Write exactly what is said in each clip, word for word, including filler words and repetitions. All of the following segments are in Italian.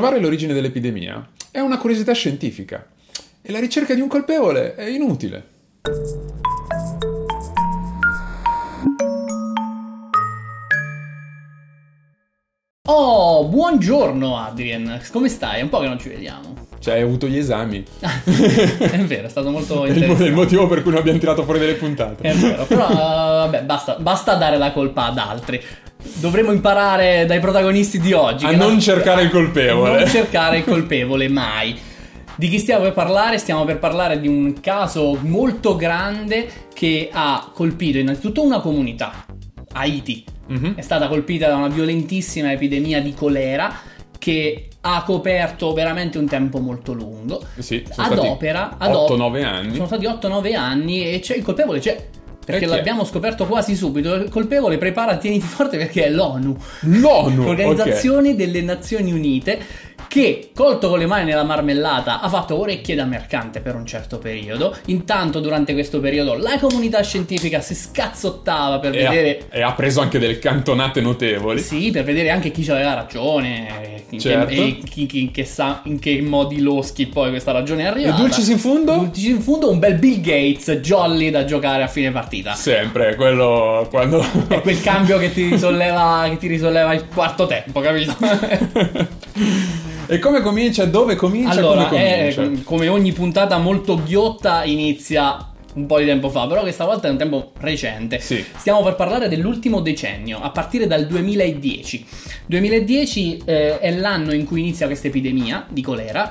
Provare l'origine dell'epidemia è una curiosità scientifica e la ricerca di un colpevole è inutile. Oh, buongiorno Adrien, come stai? È un po' che non ci vediamo. Cioè, hai avuto gli esami. È vero, è stato molto interessante. È il motivo per cui non abbiamo tirato fuori delle puntate. È vero, però uh, vabbè, basta, basta dare la colpa ad altri. Dovremmo imparare dai protagonisti di oggi a non la... cercare il colpevole. Non cercare il colpevole mai. Di chi stiamo per parlare? Stiamo per parlare di un caso molto grande che ha colpito innanzitutto una comunità, Haiti. Mm-hmm. È stata colpita da una violentissima epidemia di colera che ha coperto veramente un tempo molto lungo. Sì, sono ad stati opera, ad otto nove anni. Sono stati otto nove anni e c'è il colpevole, c'è. Perché e l'abbiamo scoperto quasi subito. Il colpevole, prepara, tieniti forte, perché è l'ONU. L'ONU! L'Organizzazione okay. delle Nazioni Unite, che, colto con le mani nella marmellata, ha fatto orecchie da mercante per un certo periodo. Intanto, durante questo periodo, la comunità scientifica si scazzottava per e vedere... Ha, e ha preso anche delle cantonate notevoli. Sì, per vedere anche chi aveva ragione, in certo. che, e chi, chi, in, che sa, in che modi loschi poi questa ragione è arrivata. E dulcis in fundo? Dulcis in fundo, un bel Bill Gates jolly da giocare a fine partita. Sempre, quello... quando è quel cambio che ti risolleva, che ti risolleva il quarto tempo, capito? E come comincia? Dove comincia? Allora, come, comincia? Eh, come ogni puntata molto ghiotta inizia un po' di tempo fa, però questa volta è un tempo recente. Sì. Stiamo per parlare dell'ultimo decennio, a partire dal duemiladieci. duemiladieci eh, è l'anno in cui inizia questa epidemia di colera,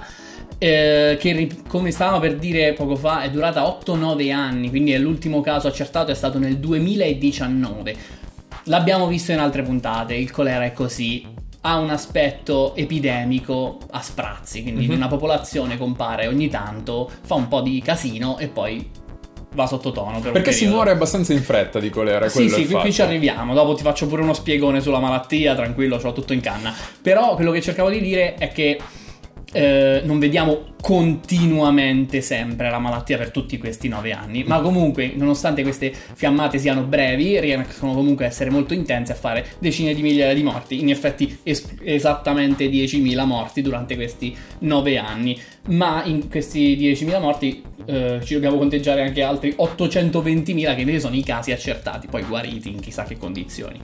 eh, che, come stavamo per dire poco fa, è durata otto nove anni, quindi è l'ultimo caso accertato, è stato nel duemiladiciannove. L'abbiamo visto in altre puntate, il colera è così... ha un aspetto epidemico a sprazzi, quindi mm-hmm. una popolazione compare ogni tanto, fa un po' di casino e poi va sottotono per perché si muore abbastanza in fretta di colera. Sì, sì, qui, qui ci arriviamo, dopo ti faccio pure uno spiegone sulla malattia, tranquillo, c'ho tutto in canna. Però quello che cercavo di dire è che eh, non vediamo continuamente sempre la malattia per tutti questi nove anni, ma comunque, nonostante queste fiammate siano brevi, riescono comunque a essere molto intense, a fare decine di migliaia di morti, in effetti es- esattamente diecimila morti durante questi nove anni, ma in questi diecimila morti eh, ci dobbiamo conteggiare anche altri ottocentoventimila che invece sono i casi accertati, poi guariti in chissà che condizioni,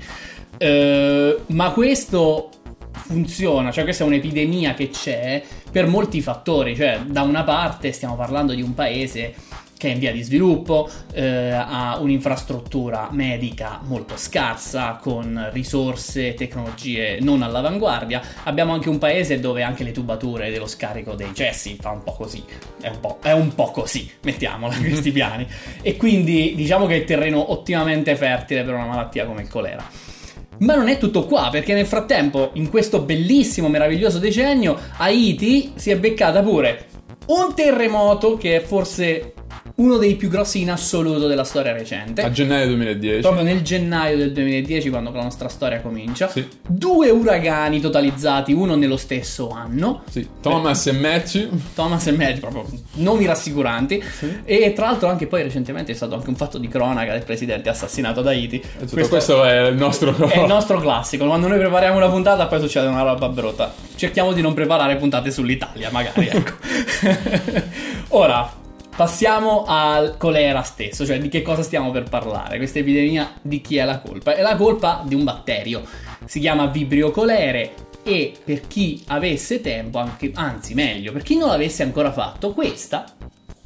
eh, ma questo funziona, cioè questa è un'epidemia che c'è per molti fattori, cioè da una parte stiamo parlando di un paese che è in via di sviluppo, eh, ha un'infrastruttura medica molto scarsa, con risorse e tecnologie non all'avanguardia, abbiamo anche un paese dove anche le tubature dello scarico dei cessi fa un po' così, è un po', è un po' così, mettiamola in questi piani, e quindi diciamo che è il terreno ottimamente fertile per una malattia come il colera. Ma non è tutto qua, perché nel frattempo, in questo bellissimo, meraviglioso decennio, Haiti si è beccata pure un terremoto che è forse uno dei più grossi in assoluto della storia recente. A gennaio duemiladieci. Proprio nel gennaio del duemiladieci, quando la nostra storia comincia. Sì. Due uragani totalizzati, uno nello stesso anno. Sì, Thomas eh, e Matthew. Thomas e Matthew, proprio nomi rassicuranti. Sì. E tra l'altro anche poi recentemente è stato anche un fatto di cronaca del presidente assassinato ad Haiti. Tutto questo, questo è il nostro È il nostro classico. Quando noi prepariamo una puntata poi succede una roba brutta. Cerchiamo di non preparare puntate sull'Italia, magari, ecco. Ora... passiamo al colera stesso, cioè di che cosa stiamo per parlare. Questa epidemia di chi è la colpa? È la colpa di un batterio, si chiama Vibrio cholerae, e per chi avesse tempo, anche, anzi meglio, per chi non l'avesse ancora fatto, questa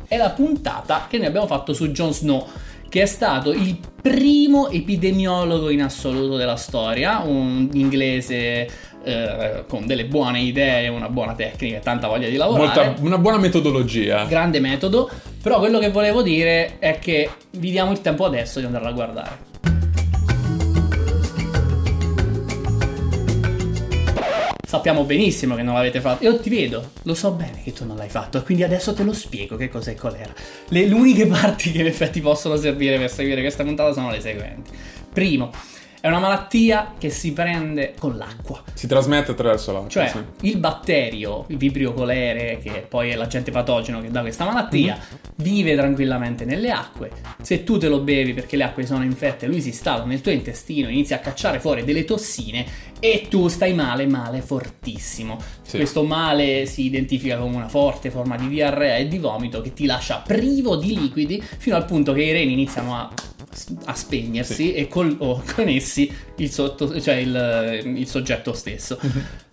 è la puntata che noi abbiamo fatto su Jon Snow, che è stato il primo epidemiologo in assoluto della storia, un inglese eh, con delle buone idee, una buona tecnica e tanta voglia di lavorare. Molta, una buona metodologia. Grande metodo, però quello che volevo dire è che vi diamo il tempo adesso di andarla a guardare. Sappiamo benissimo che non l'avete fatto. Io ti vedo, lo so bene che tu non l'hai fatto, quindi adesso te lo spiego che cos'è il colera. Le uniche parti che in effetti possono servire per seguire questa puntata sono le seguenti. Primo, è una malattia che si prende con l'acqua. Si trasmette attraverso l'acqua. Cioè, sì. il batterio, il Vibrio cholerae, che poi è l'agente patogeno che dà questa malattia, mm-hmm. vive tranquillamente nelle acque. Se tu te lo bevi perché le acque sono infette, lui si installa nel tuo intestino, inizia a cacciare fuori delle tossine e tu stai male, male fortissimo. Sì. Questo male si identifica come una forte forma di diarrea e di vomito che ti lascia privo di liquidi fino al punto che i reni iniziano a, a spegnersi, sì, e col, oh, con essi il, sotto, cioè il, il soggetto stesso.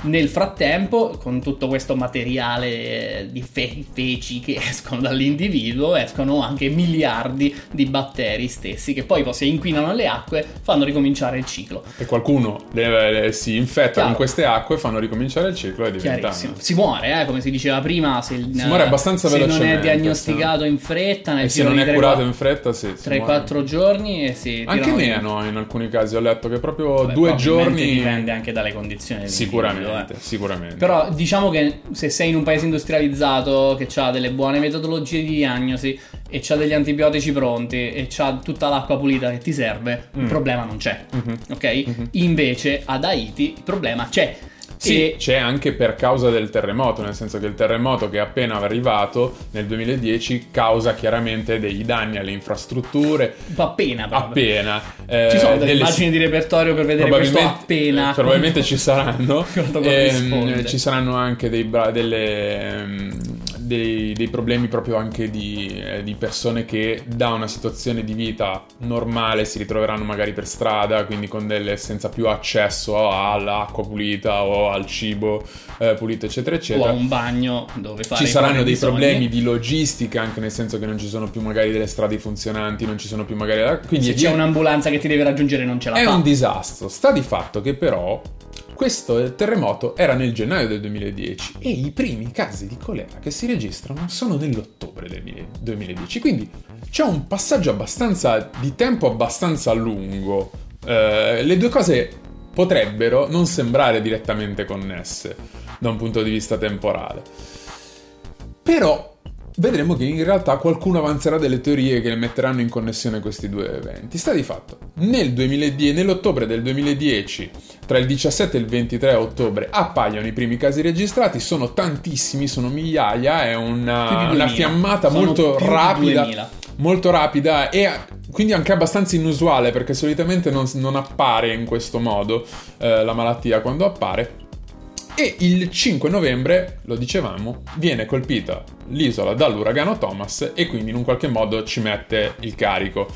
Nel frattempo, con tutto questo materiale di fe- feci che escono dall'individuo, escono anche miliardi di batteri stessi che poi, se inquinano le acque, fanno ricominciare il ciclo. E qualcuno deve, si infetta, chiaro, con queste acque, fanno ricominciare il ciclo e diventano. Si muore, eh, come si diceva prima, se, si muore abbastanza se non è diagnosticato in fretta, nel e se non è curato in fretta, sì, tre quattro giorni e si anche meno in... in alcuni casi ho letto che proprio vabbè, due giorni dipende anche dalle condizioni, sicuramente, eh. sicuramente. Però diciamo che se sei in un paese industrializzato che ha delle buone metodologie di diagnosi e c'ha degli antibiotici pronti e c'ha tutta l'acqua pulita che ti serve, mm. il problema non c'è, mm-hmm. ok? Mm-hmm. Invece ad Haiti il problema c'è. Sì, e... c'è anche per causa del terremoto, nel senso che il terremoto che è appena arrivato nel duemiladieci causa chiaramente dei danni alle infrastrutture. Appena proprio. Appena. Eh, ci sono delle immagini si... di repertorio per vedere questo appena. Eh, probabilmente ci saranno. ehm, ci saranno anche dei bra- delle... Um, Dei, dei problemi proprio anche di, eh, di persone che da una situazione di vita normale si ritroveranno magari per strada, quindi con delle, senza più accesso all'acqua pulita o al cibo eh, pulito, eccetera eccetera, o a un bagno dove fare. Ci saranno dei bisogni. Problemi di logistica, anche nel senso che non ci sono più magari delle strade funzionanti, non ci sono più magari la... quindi se c'è via... un'ambulanza che ti deve raggiungere non ce la fa, è un disastro. Sta di fatto che però questo terremoto era nel gennaio del duemiladieci e i primi casi di colera che si registrano sono nell'ottobre del duemiladieci, quindi c'è un passaggio abbastanza di tempo abbastanza lungo. Eh, le due cose potrebbero non sembrare direttamente connesse da un punto di vista temporale, però vedremo che in realtà qualcuno avanzerà delle teorie che metteranno in connessione questi due eventi. Sta di fatto, nel duemiladieci, nell'ottobre del duemiladieci, tra il diciassette e il ventitré ottobre, appaiono i primi casi registrati, sono tantissimi, sono migliaia, è una, una fiammata sono molto rapida, molto rapida e quindi anche abbastanza inusuale, perché solitamente non, non appare in questo modo eh, la malattia quando appare. E il cinque novembre, lo dicevamo, viene colpita l'isola dall'uragano Thomas e quindi in un qualche modo ci mette il carico.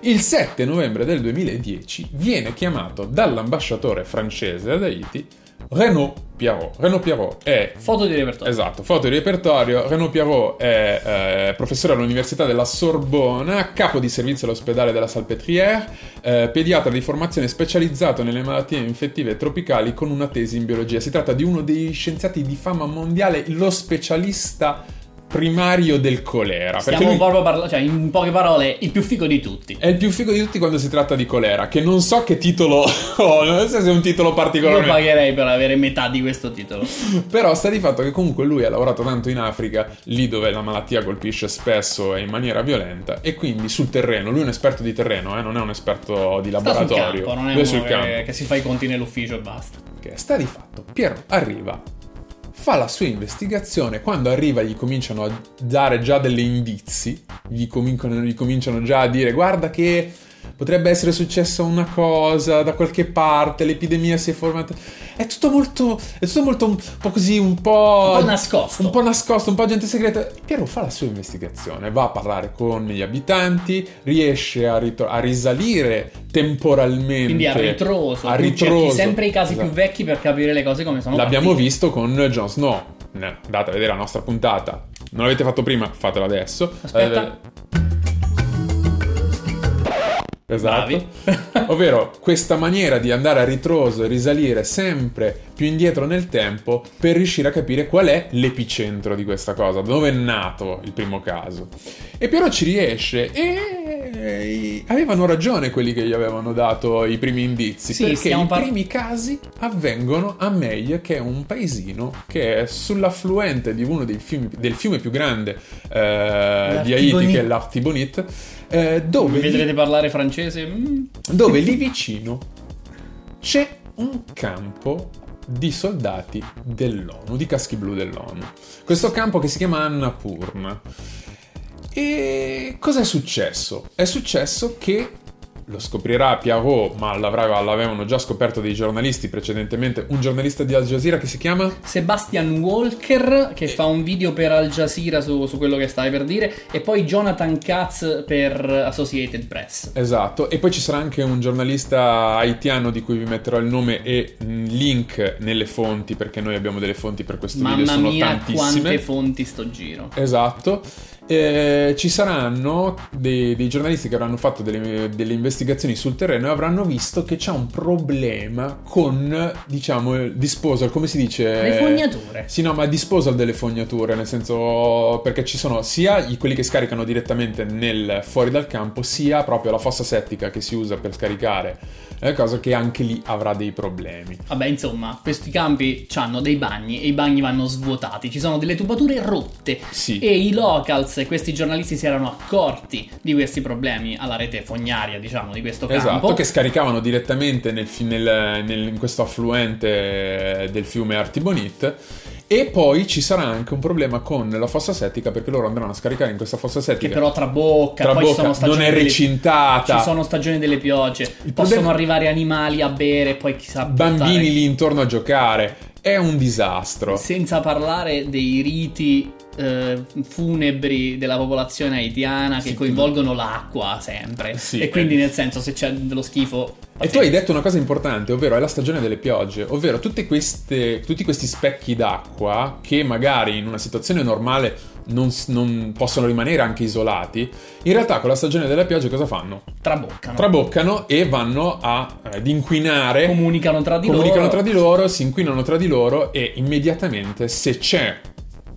Il sette novembre del duemiladieci viene chiamato dall'ambasciatore francese ad Haiti Renaud Piarroux. Renaud Piarroux è... foto di repertorio. Esatto, foto di repertorio. Renaud Piarroux è eh, professore all'Università della Sorbona, capo di servizio all'ospedale della Salpêtrière, eh, pediatra di formazione specializzato nelle malattie infettive tropicali con una tesi in biologia. Si tratta di uno dei scienziati di fama mondiale, lo specialista primario del colera. Stiamo perché lui, proprio parla- cioè in poche parole, il più figo di tutti. È il più figo di tutti quando si tratta di colera, che non so che titolo, oh, non so se è un titolo particolare. Io pagherei per avere metà di questo titolo. Però sta di fatto che comunque lui ha lavorato tanto in Africa, lì dove la malattia colpisce spesso e in maniera violenta, e quindi sul terreno, lui è un esperto di terreno, eh, non è un esperto di laboratorio. Sta sul campo, non è uno sul che, campo. Che si fa i conti nell'ufficio e basta. Che okay, sta di fatto, Piero arriva, fa la sua investigazione, quando arriva gli cominciano a dare già degli indizi, gli cominciano, gli cominciano già a dire guarda che potrebbe essere successa una cosa da qualche parte, l'epidemia si è formata, è tutto molto, è tutto molto un po' così, un po'... un po' nascosto. Un po' nascosto, un po' agente segreta. Piero fa la sua investigazione, va a parlare con gli abitanti, riesce a, ritro- a risalire temporalmente. Quindi a ritroso, a ritroso. Cerchi sempre i casi, esatto, più vecchi per capire le cose come sono. L'abbiamo partite. Visto con Jon Snow, andate a vedere la nostra puntata, non l'avete fatto prima, fatela adesso. Aspetta. Eh, Esatto, ovvero questa maniera di andare a ritroso e risalire sempre più indietro nel tempo per riuscire a capire qual è l'epicentro di questa cosa, dove è nato il primo caso. E però ci riesce e avevano ragione quelli che gli avevano dato i primi indizi, sì, perché i par- primi casi avvengono a Méyè, che è un paesino che è sull'affluente di uno dei fiumi, del fiume più grande eh, di Haiti, che è l'Artibonite. Eh, dove vedrete lì... parlare francese? Mm. Dove lì vicino c'è un campo di soldati dell'ONU, di caschi blu dell'ONU. Questo campo che si chiama Annapurna. E cosa è successo? È successo che lo scoprirà Piarroux, ma l'avevano già scoperto dei giornalisti precedentemente, un giornalista di Al Jazeera che si chiama Sebastian Walker, che fa un video per Al Jazeera su, su quello che stai per dire, e poi Jonathan Katz per Associated Press. Esatto, e poi ci sarà anche un giornalista haitiano di cui vi metterò il nome e link nelle fonti, perché noi abbiamo delle fonti per questo Mamma video, sono mia, tantissime. Quante fonti sto giro. Esatto. Eh, ci saranno dei, dei giornalisti che avranno fatto delle, delle investigazioni sul terreno e avranno visto che c'è un problema con, diciamo, il disposal, come si dice? Le fognature. Sì, no, ma disposal delle fognature, nel senso, perché ci sono sia quelli che scaricano direttamente nel fuori dal campo, sia proprio la fossa settica che si usa per scaricare, è una cosa che anche lì avrà dei problemi. Vabbè, insomma, questi campi hanno dei bagni e i bagni vanno svuotati, ci sono delle tubature rotte, sì. E i locals, questi giornalisti si erano accorti di questi problemi alla rete fognaria, diciamo, di questo campo. Esatto, che scaricavano direttamente nel, nel, nel, in questo affluente del fiume Artibonite. E poi ci sarà anche un problema con la fossa settica, perché loro andranno a scaricare in questa fossa settica, che però trabocca, trabocca poi ci sono stagioni, non è recintata, delle... ci sono stagioni delle piogge, il possono problema... arrivare animali a bere, poi chissà, bambini lì intorno a giocare, è un disastro. Senza parlare dei riti Eh, funebri della popolazione haitiana, che sì, coinvolgono l'acqua sempre, sì, e quindi, nel senso, se c'è dello schifo pazienza. E tu hai detto una cosa importante, ovvero è la stagione delle piogge, ovvero tutte queste, tutti questi specchi d'acqua che magari in una situazione normale non, non possono rimanere anche isolati, in realtà con la stagione delle piogge cosa fanno? Traboccano Traboccano e vanno a, eh, ad inquinare, comunicano tra di comunicano loro comunicano tra di loro, si inquinano tra di loro, e immediatamente, se c'è,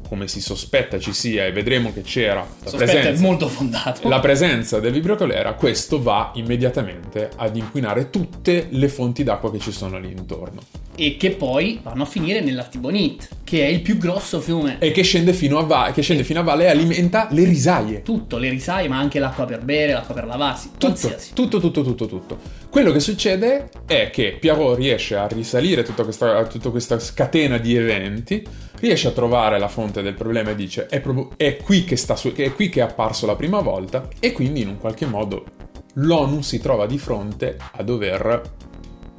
come si sospetta ci sia, e vedremo che c'era la presenza, è molto fondato, la presenza del Vibrio cholerae, questo va immediatamente ad inquinare tutte le fonti d'acqua che ci sono lì intorno. E che poi vanno a finire nell'Artibonite, che è il più grosso fiume. E che scende fino a, va- che scende e... fino a valle e alimenta le risaie. Tutto, le risaie, ma anche l'acqua per bere, l'acqua per lavarsi, tutto, qualsiasi. Tutto, tutto, tutto, tutto. Quello che succede è che Piarroux riesce a risalire tutta questa, tutta questa catena di eventi, riesce a trovare la fonte del problema e dice è, prob- è, qui che sta su- è qui che è apparso la prima volta, e quindi in un qualche modo l'ONU si trova di fronte a dover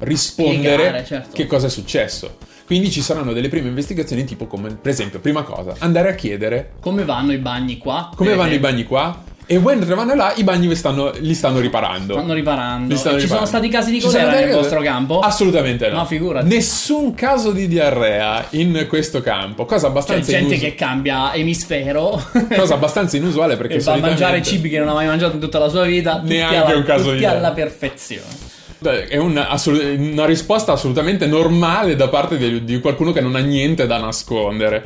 rispondere, spiegare, certo, che cosa è successo. Quindi ci saranno delle prime investigazioni, tipo, come per esempio, prima cosa, andare a chiedere come vanno i bagni qua, come vanno i bagni qua. E mentre vanno là, i bagni li stanno, li stanno riparando. Stanno riparando. Li stanno ci riparando. Sono stati casi di cholera nel vostro campo? Assolutamente no. No, figurati. Nessun caso di diarrea in questo campo. Cosa abbastanza cioè, gente inusu- che cambia emisfero. Cosa abbastanza inusuale, perché e va a mangiare cibi che non ha mai mangiato in tutta la sua vita. Neanche alla, un caso di diarrea. Alla perfezione. È una, assolut- una risposta assolutamente normale da parte di, di qualcuno che non ha niente da nascondere.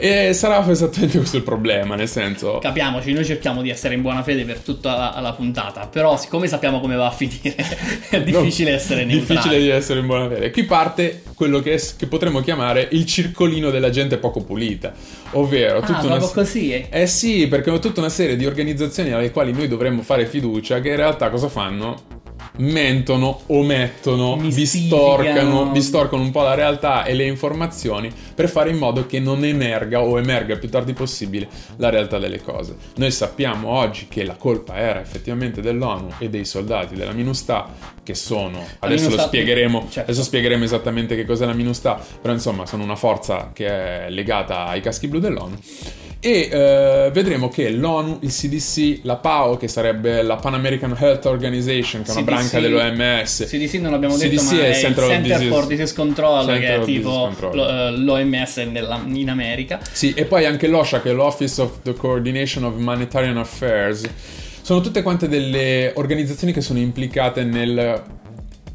E sarà esattamente questo il problema, nel senso... Capiamoci, noi cerchiamo di essere in buona fede per tutta la, la puntata, però siccome sappiamo come va a finire è difficile no, essere neutrali. Difficile di essere in buona fede. Qui parte quello che, che potremmo chiamare il circolino della gente poco pulita, ovvero... Ah, tutta proprio una... così? Eh? eh sì, perché ho tutta una serie di organizzazioni alle quali noi dovremmo fare fiducia, che in realtà cosa fanno? Mentono, omettono, distorcano, distorcono un po' la realtà e le informazioni per fare in modo che non emerga o emerga più tardi possibile la realtà delle cose. Noi sappiamo oggi che la colpa era effettivamente dell'ONU e dei soldati della MINUSTAH, che sono, adesso MINUSTAH, lo spiegheremo, certo. adesso spiegheremo esattamente che cos'è la MINUSTAH, però insomma sono una forza che è legata ai caschi blu dell'ONU. E eh, vedremo che l'ONU, il C D C, la P A O, che sarebbe la Pan American Health Organization, che è una branca dell'O M S. C D C non l'abbiamo detto, C D C ma è, è il Center Disease... for Disease Control, Center che è tipo l- l'O M S nella, in America. Sì, e poi anche l'OSHA, che è l'Office of the Coordination of Humanitarian Affairs. Sono tutte quante delle organizzazioni che sono implicate nel...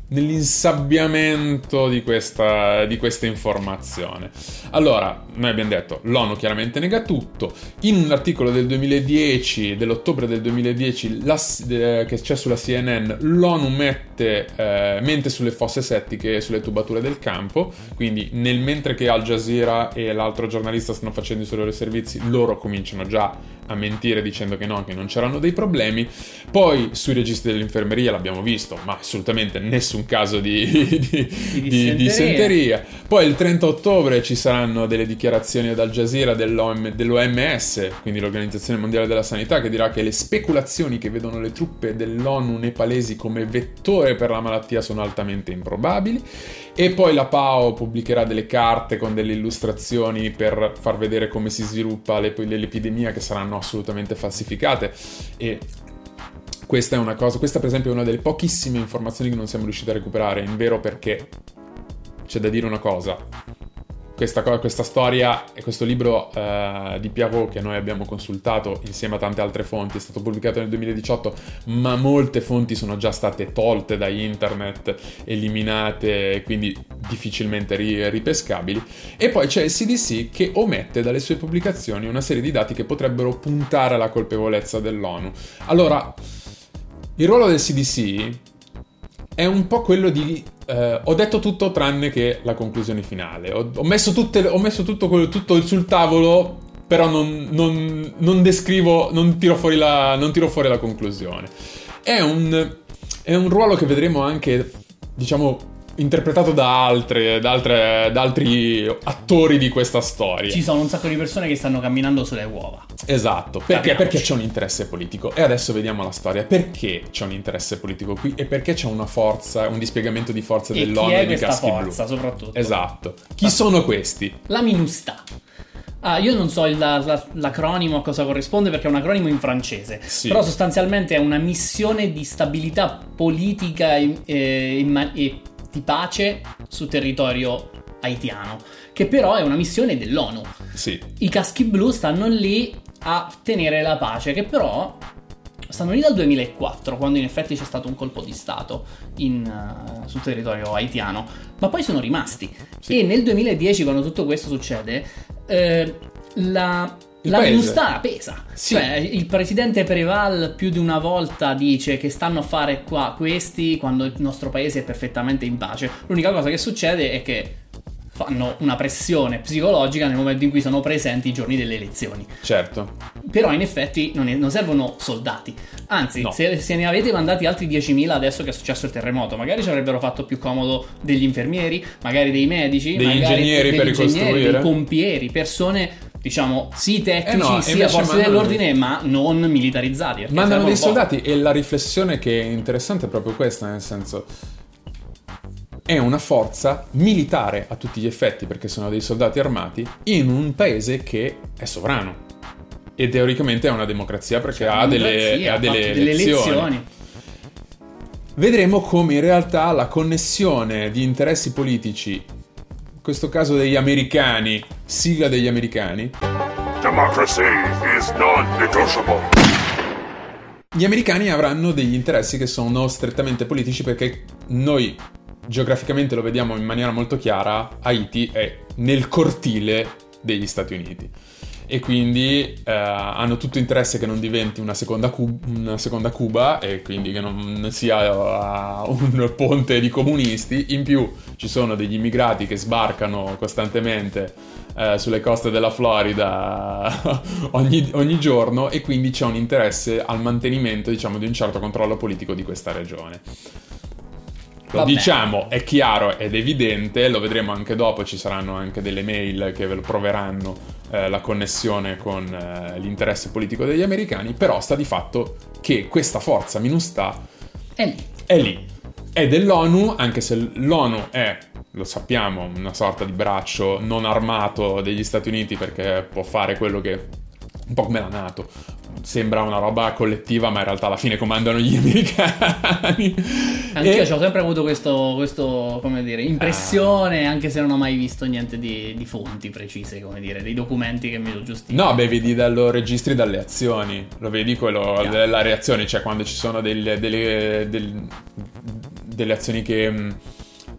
nell'insabbiamento di questa, di questa informazione. Allora, noi abbiamo detto, l'ONU chiaramente nega tutto. In un articolo del duemiladieci, dell'ottobre del duemiladieci, la, eh, che c'è sulla C N N, l'ONU mette, eh, mente sulle fosse settiche e sulle tubature del campo, quindi nel mentre che Al Jazeera e l'altro giornalista stanno facendo i loro servizi, loro cominciano già a mentire dicendo che no, che non c'erano dei problemi. Poi sui registri dell'infermeria l'abbiamo visto, ma assolutamente nessun in caso di, di, di, di dissenteria. Poi il trenta ottobre ci saranno delle dichiarazioni ad Al Jazeera dell'O M S, quindi l'Organizzazione Mondiale della Sanità, che dirà che le speculazioni che vedono le truppe dell'ONU nepalesi come vettore per la malattia sono altamente improbabili. E poi la P A O pubblicherà delle carte con delle illustrazioni per far vedere come si sviluppa l'ep- l'epidemia, che saranno assolutamente falsificate. E questa è una cosa, questa per esempio è una delle pochissime informazioni che non siamo riusciti a recuperare, invero, perché c'è da dire una cosa: questa, co- questa storia e questo libro uh, di Piarroux, che noi abbiamo consultato insieme a tante altre fonti, è stato pubblicato nel duemiladiciotto, ma molte fonti sono già state tolte da internet, eliminate, quindi difficilmente ri- ripescabili. E poi c'è il C D C che omette dalle sue pubblicazioni una serie di dati che potrebbero puntare alla colpevolezza dell'ONU. Allora, il ruolo del C D C è un po' quello di... Eh, ho detto tutto tranne che la conclusione finale. Ho, ho messo, tutte, ho messo tutto, quello, tutto sul tavolo, però non, non, non descrivo, non tiro fuori la, non tiro fuori la conclusione. È un, è un ruolo che vedremo anche, diciamo, interpretato da altre, da altre, da altri attori di questa storia. Ci sono un sacco di persone che stanno camminando sulle uova. Esatto. Perché? Perché c'è un interesse politico. E adesso vediamo la storia. Perché c'è un interesse politico qui? E perché c'è una forza, un dispiegamento di forza e dell'ONU e di caschi forza, blu? Forza, soprattutto. Esatto. Chi sono questi? La MINUSTAH. Ah, io non so il, la, l'acronimo a cosa corrisponde, perché è un acronimo in francese, sì. Però sostanzialmente è una missione di stabilità politica e, e, e di pace su territorio haitiano, che però è una missione dell'ONU. Sì. I caschi blu stanno lì a tenere la pace, che però stanno lì dal duemilaquattro, quando in effetti c'è stato un colpo di stato in, uh, sul territorio haitiano, ma poi sono rimasti. Sì. E nel duemiladieci, quando tutto questo succede, eh, la... Il la MINUSTAH pesa, sì. Cioè, il presidente Preval più di una volta dice che stanno a fare qua questi quando il nostro paese è perfettamente in pace. L'unica cosa che succede è che fanno una pressione psicologica nel momento in cui sono presenti i giorni delle elezioni. Certo. Però in effetti non, è, non servono soldati, anzi, no. se, se ne avete mandati altri diecimila adesso che è successo il terremoto, magari ci avrebbero fatto più comodo degli infermieri, magari dei medici, degli magari ingegneri degli per ricostruire, dei pompieri, persone... diciamo, sì, tecnici, eh no, sia forze dell'ordine, non... ma non militarizzati. Mandano dei soldati, e la riflessione che è interessante è proprio questa, nel senso... È una forza militare a tutti gli effetti, perché sono dei soldati armati, in un paese che è sovrano. E teoricamente è una democrazia, perché ha, democrazia, delle, ha delle elezioni. Delle elezioni. Vedremo come in realtà la connessione di interessi politici, in questo caso degli americani, sigla degli americani. Democracy is non-negotiable. Gli americani avranno degli interessi che sono strettamente politici, perché noi geograficamente lo vediamo in maniera molto chiara: Haiti è nel cortile degli Stati Uniti. E quindi eh, hanno tutto interesse che non diventi una seconda, cu- una seconda Cuba, e quindi che non sia uh, un ponte di comunisti. In più ci sono degli immigrati che sbarcano costantemente eh, sulle coste della Florida ogni, ogni giorno, e quindi c'è un interesse al mantenimento, diciamo, di un certo controllo politico di questa regione. Lo diciamo, è chiaro ed evidente, lo vedremo anche dopo, ci saranno anche delle mail che ve lo proveranno eh, la connessione con eh, l'interesse politico degli americani, però sta di fatto che questa forza MINUSTAH è lì. È lì. È dell'ONU, anche se l'ONU è, lo sappiamo, una sorta di braccio non armato degli Stati Uniti, perché può fare quello che... un po' come la NATO. Sembra una roba collettiva, ma in realtà alla fine comandano gli americani. Anch'io e... ci ho sempre avuto questo, questo come dire, impressione, ah. anche se non ho mai visto niente di, di fonti precise, come dire, dei documenti che mi lo giustificano. No, beh, vedi, dallo registri dalle azioni, lo vedi quello, yeah. della reazione, cioè quando ci sono delle, delle, delle, delle azioni che...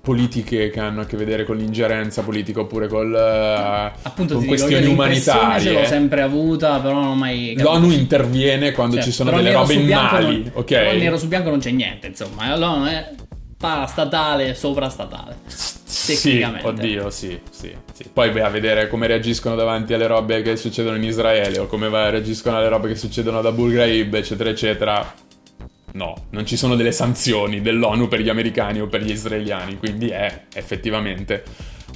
politiche che hanno a che vedere con l'ingerenza politica, oppure col, appunto, con questioni dico, io umanitarie. Io ce l'ho sempre avuta, però non ho mai capito. L'ONU interviene quando, certo, ci sono delle robe in Mali, non, ok? Però nero su bianco non c'è niente, insomma. L'ONU è parastatale, sovrastatale. Tecnicamente. Sì, oddio, sì, sì, sì. Poi vai a vedere come reagiscono davanti alle robe che succedono in Israele, o come reagiscono alle robe che succedono ad Abu Ghraib, eccetera, eccetera. no, non ci sono delle sanzioni dell'ONU per gli americani o per gli israeliani, quindi è effettivamente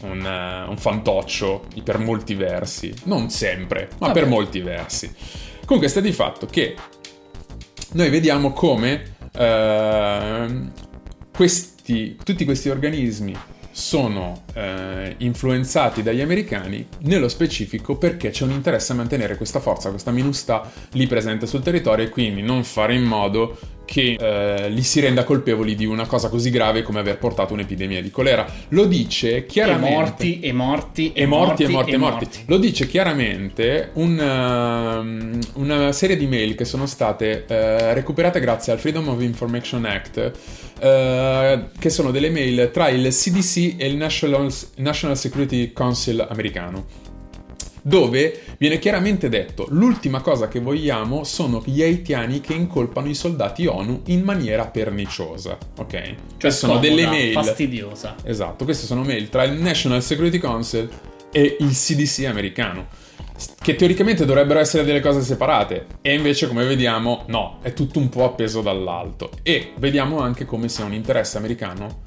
Un, uh, un fantoccio per molti versi, non sempre, ma Vabbè. per molti versi. Comunque sta di fatto che noi vediamo come uh, questi, tutti questi organismi sono uh, influenzati dagli americani, nello specifico perché c'è un interesse a mantenere questa forza, questa MINUSTAH lì presente sul territorio, e quindi non fare in modo che eh, li si renda colpevoli di una cosa così grave come aver portato un'epidemia di colera. Lo dice chiaramente... E morti, e morti, e morti, e morti, e morti. E morti. morti. Lo dice chiaramente una, una serie di mail che sono state eh, recuperate grazie al Freedom of Information Act, eh, che sono delle mail tra il C D C e il National, National Security Council americano, dove viene chiaramente detto: l'ultima cosa che vogliamo sono gli haitiani che incolpano i soldati ONU in maniera perniciosa, ok? Cioè, cioè sono delle mail... fastidiosa. Esatto, queste sono mail tra il National Security Council e il C D C americano, che teoricamente dovrebbero essere delle cose separate, e invece, come vediamo, no, è tutto un po' appeso dall'alto. E vediamo anche come sia un interesse americano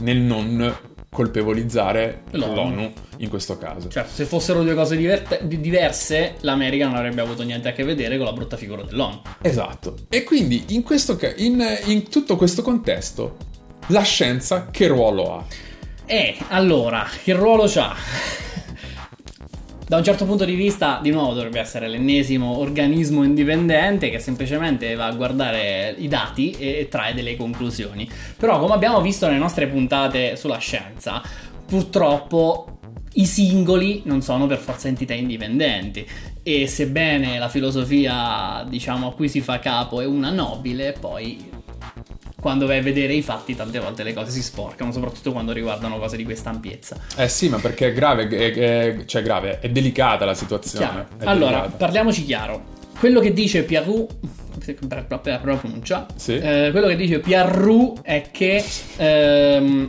nel non colpevolizzare l'ONU. l'ONU in questo caso. Certo, se fossero due cose diverte- diverse, l'America non avrebbe avuto niente a che vedere con la brutta figura dell'ONU. Esatto. E quindi in, questo, in, in tutto questo contesto la scienza che ruolo ha? Eh, allora, che ruolo c'ha? Da un certo punto di vista, di nuovo, dovrebbe essere l'ennesimo organismo indipendente che semplicemente va a guardare i dati e trae delle conclusioni. Però, come abbiamo visto nelle nostre puntate sulla scienza, purtroppo i singoli non sono per forza entità indipendenti. E sebbene la filosofia, diciamo, a cui si fa capo è una nobile, poi quando vai a vedere i fatti tante volte le cose si sporcano, soprattutto quando riguardano cose di questa ampiezza. Eh sì, ma perché è grave, è, è, cioè grave, è delicata la situazione. Allora, delicata. Parliamoci chiaro. Quello che dice Piarroux, per la pronuncia, sì. eh, quello che dice Piarroux è che ehm,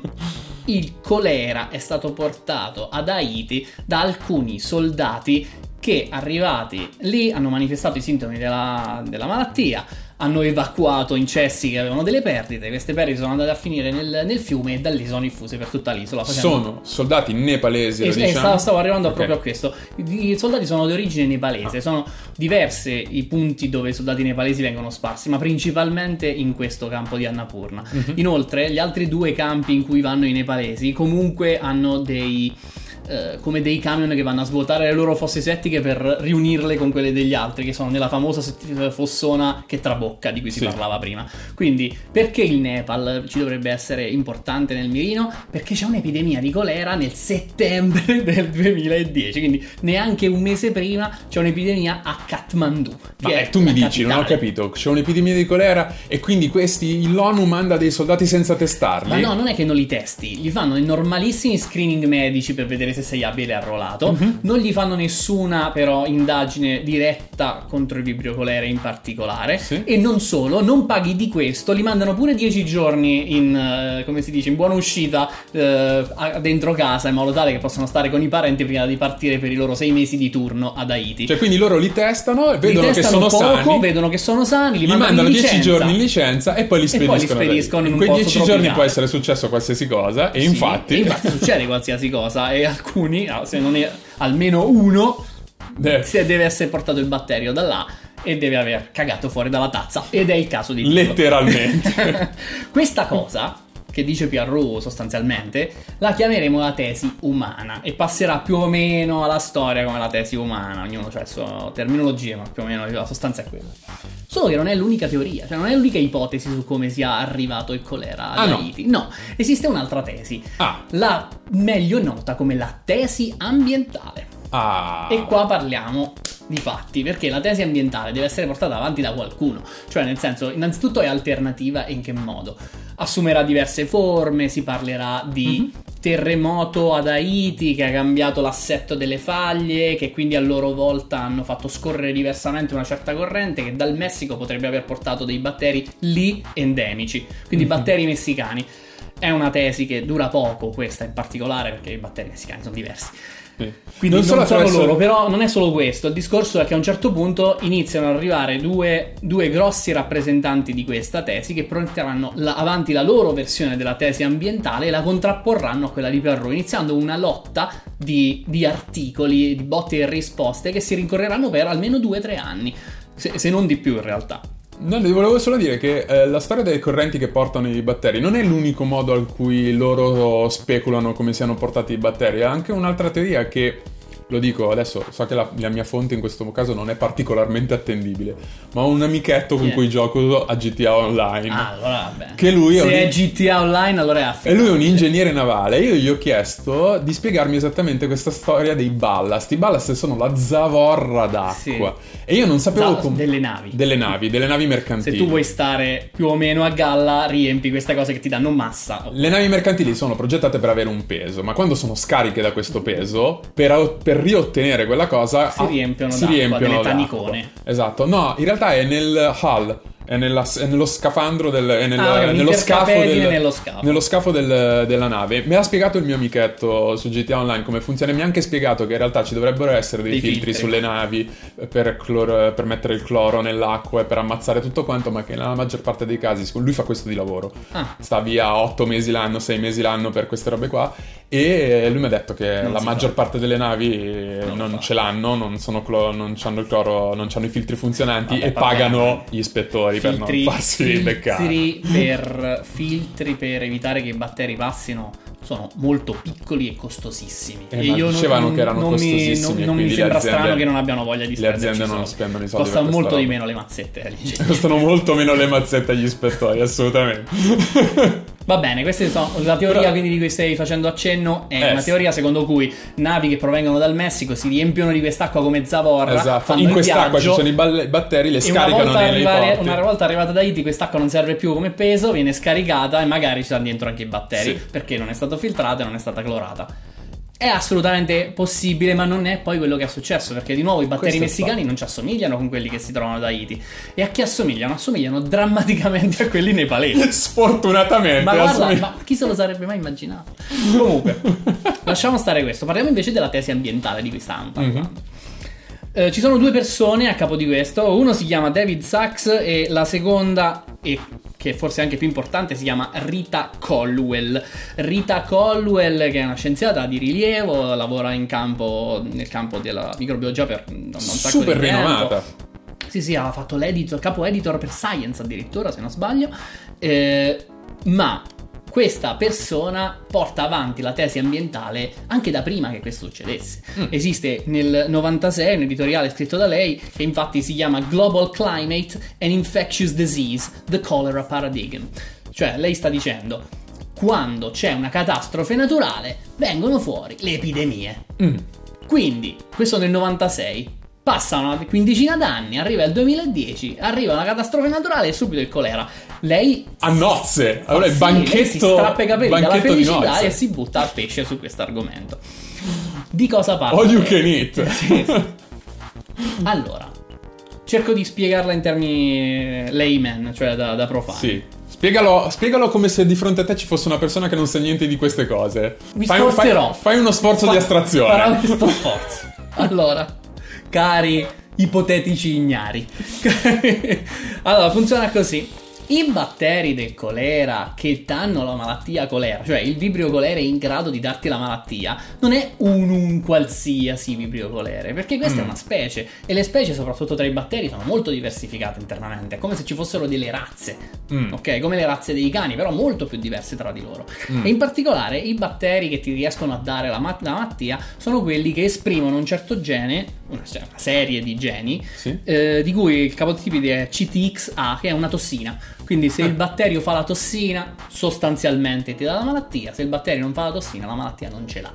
il colera è stato portato ad Haiti da alcuni soldati che, arrivati lì, hanno manifestato i sintomi della, della malattia, hanno evacuato incessi che avevano delle perdite, queste perdite sono andate a finire nel, nel fiume e da lì sono diffuse per tutta l'isola. Facendo... Sono soldati nepalesi, lo es- diciamo. stavo, stavo arrivando okay. proprio a questo. I soldati sono di origine nepalese, ah. sono diversi i punti dove i soldati nepalesi vengono sparsi, ma principalmente in questo campo di Annapurna. Mm-hmm. Inoltre, gli altri due campi in cui vanno i nepalesi comunque hanno dei... come dei camion che vanno a svuotare le loro fosse settiche per riunirle con quelle degli altri, che sono nella famosa fossona che trabocca di cui si sì. parlava prima. Quindi perché il Nepal ci dovrebbe essere importante nel mirino? Perché c'è un'epidemia di colera nel settembre del duemiladieci, quindi neanche un mese prima c'è un'epidemia a Kathmandu. Ma eh, tu mi dici, capitale. non ho capito, c'è un'epidemia di colera e quindi questi l'ONU manda dei soldati senza testarli? Ma no, non è che non li testi, gli fanno i normalissimi screening medici per vedere se sei abile e arruolato, mm-hmm. non gli fanno nessuna però indagine diretta contro il Vibrio cholerae in particolare, sì. e non solo, non paghi di questo, li mandano pure dieci giorni in, come si dice, in buona uscita eh, dentro casa, in modo tale che possano stare con i parenti prima di partire per i loro sei mesi di turno ad Haiti. Cioè, quindi loro li testano, e vedono li testano che sono poco, sani, vedono che sono sani, li, li mandano dieci giorni in licenza e poi li spediscono, e poi li spediscono in un posto tropicale. Quei dieci giorni può essere successo qualsiasi cosa, e sì, infatti e infatti succede qualsiasi cosa, e alcuni, se non è almeno uno, De- se deve essere portato il batterio da là e deve aver cagato fuori dalla tazza, ed è il caso di dirlo. Letteralmente. Questa cosa che dice Piarroux, sostanzialmente la chiameremo la tesi umana, e passerà più o meno alla storia come la tesi umana. Ognuno ha le sue terminologie, ma più o meno la sostanza è quella. Solo che non è l'unica teoria, cioè non è l'unica ipotesi su come sia arrivato il colera ad ah, Haiti. No. no, esiste un'altra tesi, ah. la meglio nota come la tesi ambientale. Ah. E qua parliamo di fatti, perché la tesi ambientale deve essere portata avanti da qualcuno. Cioè, nel senso, innanzitutto è alternativa, e in che modo? Assumerà diverse forme, si parlerà di mm-hmm. terremoto ad Haiti che ha cambiato l'assetto delle faglie, che quindi a loro volta hanno fatto scorrere diversamente una certa corrente che dal Messico potrebbe aver portato dei batteri lì endemici, quindi mm-hmm. batteri messicani. È una tesi che dura poco, questa in particolare, perché i batteri messicani sono diversi. Quindi non, non solo essere... loro, però non è solo questo. Il discorso è che a un certo punto iniziano ad arrivare due, due grossi rappresentanti di questa tesi che porteranno la, avanti la loro versione della tesi ambientale e la contrapporranno a quella di Piarroux, iniziando una lotta di, di articoli, di botte e risposte che si rincorreranno per almeno due o tre anni, se, se non di più in realtà. No, volevo solo dire che eh, la storia delle correnti che portano i batteri non è l'unico modo al cui loro speculano come siano portati i batteri. È anche un'altra teoria che, lo dico adesso, so che la, la mia fonte in questo caso non è particolarmente attendibile, ma ho un amichetto con yeah. cui gioco a G T A Online. Ah, allora vabbè. Che lui è Se un... è G T A Online allora è Africa. E lui è un ingegnere navale. Io gli ho chiesto di spiegarmi esattamente questa storia dei ballast. I ballast sono la zavorra d'acqua. Sì. E io non sapevo... Com... Delle navi. Delle navi, delle navi mercantili. Se tu vuoi stare più o meno a galla, riempi questa cosa che ti danno massa. Le navi mercantili sono progettate per avere un peso, ma quando sono scariche da questo peso, per, per riottenere quella cosa... Si ah, riempiono si d'acqua, riempiono delle tanicone. D'acqua. Esatto. No, in realtà è nel hull, è, nella, è nello scafandro, del, è nel, ah, è nello, scafo del, nello scafo, nello scafo del, della nave. Me l'ha spiegato il mio amichetto su G T A Online come funziona, e mi ha anche spiegato che in realtà ci dovrebbero essere dei, dei filtri, filtri sulle navi per, cloro, per mettere il cloro nell'acqua e per ammazzare tutto quanto, ma che nella maggior parte dei casi lui fa questo di lavoro, ah. sta via otto mesi l'anno, sei mesi l'anno per queste robe qua, e lui mi ha detto che non la maggior fa. parte delle navi non, non ce l'hanno, non sono cloro, non hanno il cloro, non hanno i filtri funzionanti. Vabbè, e pagano gli ispettori per filtri, non farsi beccare. Per filtri per evitare che i batteri passino sono molto piccoli e costosissimi. Eh, e io dicevano non, che erano non costosissimi. Mi, non non mi sembra aziende, strano che non abbiano voglia di spenderci. Le aziende non spendono i soldi. Costano molto di meno le mazzette. Costano molto meno le mazzette agli ispettori, assolutamente. Va bene, questa è la teoria Però, quindi di cui stai facendo accenno. È eh, una teoria secondo cui navi che provengono dal Messico si riempiono di quest'acqua come zavorra. Esatto. In quest'acqua viaggio, ci sono i ball- batteri, le scaricano una volta, nei arrivare, una volta arrivata da Haiti, quest'acqua non serve più come peso, viene scaricata e magari ci stanno dentro anche i batteri, sì. perché non è stato filtrata e non è stata clorata. È assolutamente possibile, ma non è poi quello che è successo, perché di nuovo i batteri messicani fatto. non ci assomigliano con quelli che si trovano da Haiti. E a chi assomigliano? Assomigliano drammaticamente a quelli nepalesi. Sfortunatamente. Ma guarda, ma chi se lo sarebbe mai immaginato? Comunque, lasciamo stare questo. Parliamo invece della tesi ambientale di cui stavamo parlando. Mm-hmm. eh, Ci sono due persone a capo di questo. Uno si chiama David Sachs e la seconda è... che forse anche più importante, si chiama Rita Colwell. Rita Colwell, che è una scienziata di rilievo, lavora in campo nel campo della microbiologia per un sacco di tempo. Super rinomata. Sì, sì, ha fatto l'editor, capo editor per Science addirittura, se non sbaglio. Eh, ma questa persona porta avanti la tesi ambientale anche da prima che questo succedesse. Mm. Esiste nel novantasei un editoriale scritto da lei che infatti si chiama Global Climate and Infectious Disease, The Cholera Paradigm. Cioè lei sta dicendo, quando c'è una catastrofe naturale vengono fuori le epidemie. Mm. Quindi, questo nel novantasei Passano una quindicina d'anni, arriva il duemiladieci arriva una catastrofe naturale e subito il colera. Lei a nozze, allora il sì, banchetto si strappa i capelli dalla felicità e si butta a pesce su questo argomento. Di cosa parla? All you can eat. Sì, sì. Allora, cerco di spiegarla in termini layman, cioè da, da profano. Sì. Spiegalo, spiegalo come se di fronte a te ci fosse una persona che non sa niente di queste cose. Mi fai, sforzerò. Fai, fai uno sforzo Fa, di astrazione. Farò questo sforzo. Allora, cari ipotetici ignari. Allora, funziona così. I batteri del colera che danno la malattia colera, cioè il Vibrio colerae in grado di darti la malattia, non è un, un qualsiasi Vibrio colerae, perché questa mm. è una specie, e le specie soprattutto tra i batteri sono molto diversificate internamente. È come se ci fossero delle razze, mm. ok? Come le razze dei cani, però molto più diverse tra di loro. Mm. E in particolare i batteri che ti riescono a dare la, ma- la malattia sono quelli che esprimono un certo gene, una, cioè una serie di geni, sì. eh, di cui il capotipide è C T X A, che è una tossina. Quindi se il batterio fa la tossina, sostanzialmente ti dà la malattia. Se il batterio non fa la tossina, la malattia non ce l'hai.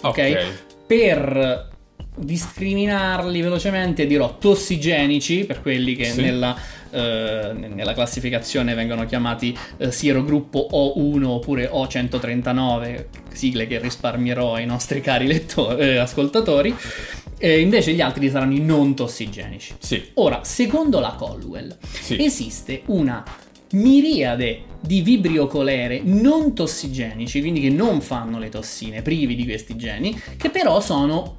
Ok? okay. Per discriminarli velocemente dirò tossigenici, per quelli che sì. nella, eh, nella classificazione vengono chiamati eh, sierogruppo O uno oppure O centotrentanove, sigle che risparmierò ai nostri cari lettori, eh, ascoltatori. E invece gli altri saranno i non tossigenici. Sì. Ora, secondo la Colwell, sì. esiste una miriade di vibrio cholerae non tossigenici, quindi che non fanno le tossine, privi di questi geni, che però sono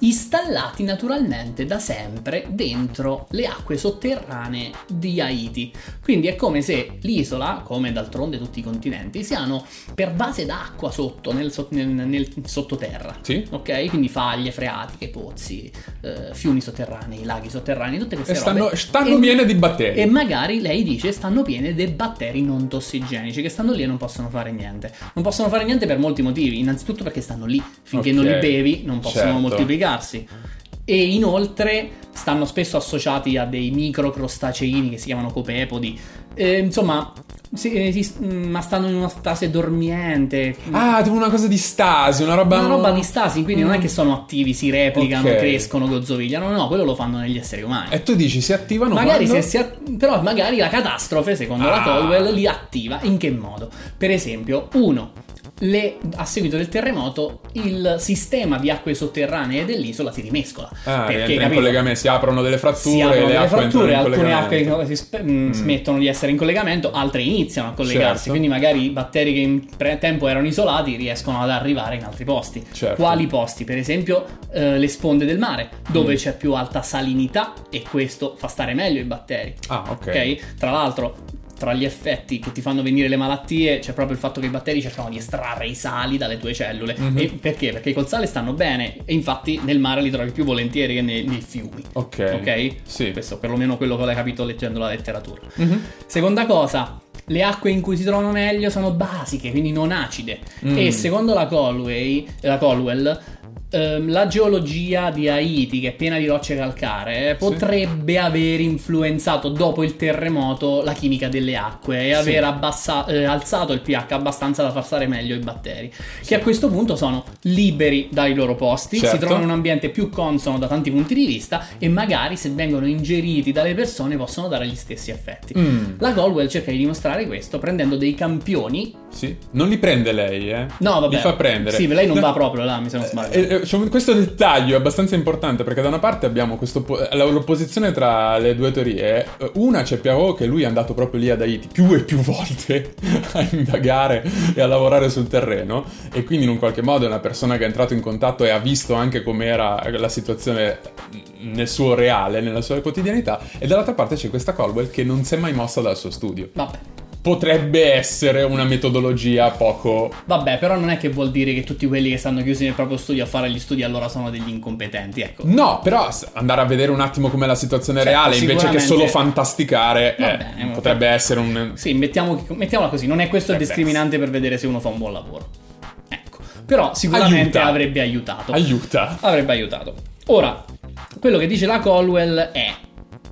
installati naturalmente da sempre dentro le acque sotterranee di Haiti. Quindi è come se l'isola, come d'altronde tutti i continenti, siano per base d'acqua sotto, nel, nel, nel sottoterra. Sì. Ok? Quindi faglie, freatiche, pozzi, eh, fiumi sotterranei, laghi sotterranei, tutte queste e stanno, robe. Stanno e, piene di batteri. E magari, lei dice, stanno piene di batteri non tossigenici, che stanno lì e non possono fare niente. Non possono fare niente per molti motivi. Innanzitutto perché stanno lì. Finché okay. non li bevi, non possono certo. moltiplicare. E inoltre stanno spesso associati a dei microcrostaceini che si chiamano copepodi, eh, insomma si, si, ma stanno in una stase dormiente. Ah, tipo una cosa di stasi, una roba una roba di stasi, quindi mm. non è che sono attivi, si replicano, okay. crescono, gozzovigliano, no, quello lo fanno negli esseri umani. E tu dici si attivano magari quando... se si att... però magari la catastrofe, secondo ah. la Colwell, li attiva. In che modo? Per esempio, uno, Le, a seguito del terremoto il sistema di acque sotterranee dell'isola si rimescola, ah, perché capito, in collegamento, si aprono delle fratture, si aprono le delle acque fratture, alcune acque si sp- mm. smettono di essere in collegamento, altre iniziano a collegarsi, certo. quindi magari i batteri che in pre- tempo erano isolati riescono ad arrivare in altri posti, certo. quali posti? Per esempio eh, le sponde del mare, dove mm. c'è più alta salinità, e questo fa stare meglio i batteri. ah, okay. ok Tra l'altro, tra gli effetti che ti fanno venire le malattie c'è proprio il fatto che i batteri cercano di estrarre i sali dalle tue cellule. mm-hmm. E perché? Perché col sale stanno bene, e infatti nel mare li trovi più volentieri che nei, nei fiumi. Ok, okay? Sì. Questo perlomeno quello che ho capito leggendo la letteratura. mm-hmm. Seconda cosa, le acque in cui si trovano meglio sono basiche, quindi non acide. mm. E secondo la Colwell, la Colwell la geologia di Haiti, che è piena di rocce calcaree, potrebbe sì. aver influenzato dopo il terremoto la chimica delle acque e aver sì. abbassa- eh, alzato il pH abbastanza da far stare meglio i batteri, sì. che a questo punto sono liberi dai loro posti, certo. si trovano in un ambiente più consono da tanti punti di vista, e magari se vengono ingeriti dalle persone possono dare gli stessi effetti. mm. La Colwell cerca di dimostrare questo prendendo dei campioni. Sì. Non li prende lei, eh? No, vabbè, li fa prendere. Sì, lei non no. va proprio là, mi sono sbagliato. Cioè, questo dettaglio è abbastanza importante, perché da una parte abbiamo questo po- l'opposizione tra le due teorie. Una, c'è Piarroux, che lui è andato proprio lì ad Haiti più e più volte a indagare e a lavorare sul terreno, e quindi in un qualche modo è una persona che è entrato in contatto e ha visto anche com'era la situazione nel suo reale, nella sua quotidianità. E dall'altra parte c'è questa Colwell che non si è mai mossa dal suo studio. Vabbè. Potrebbe essere una metodologia poco... Vabbè, però non è che vuol dire che tutti quelli che stanno chiusi nel proprio studio a fare gli studi allora sono degli incompetenti, ecco. No, però andare a vedere un attimo com'è la situazione certo, reale, sicuramente... invece che solo fantasticare, eh, bene, potrebbe però... essere un... Sì, mettiamo, mettiamola così, non è questo potrebbe il discriminante essere. Per vedere se uno fa un buon lavoro. Ecco, però sicuramente Aiuta. avrebbe aiutato. Aiuta. Avrebbe aiutato. Ora, quello che dice la Colwell è...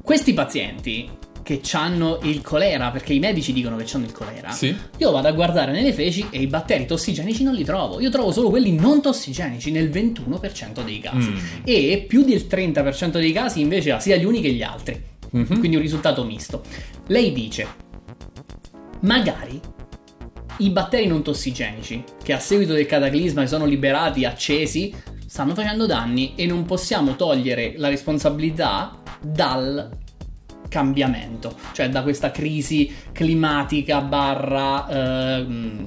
Questi pazienti... che c'hanno il colera, perché i medici dicono che c'hanno il colera, sì. io vado a guardare nelle feci e i batteri tossigenici non li trovo, io trovo solo quelli non tossigenici nel ventuno per cento dei casi, mm. e più del trenta per cento dei casi invece ha sia gli uni che gli altri, mm-hmm. quindi un risultato misto. Lei dice, magari i batteri non tossigenici, che a seguito del cataclisma sono liberati, accesi, stanno facendo danni, e non possiamo togliere la responsabilità dal... cambiamento, cioè da questa crisi climatica barra eh,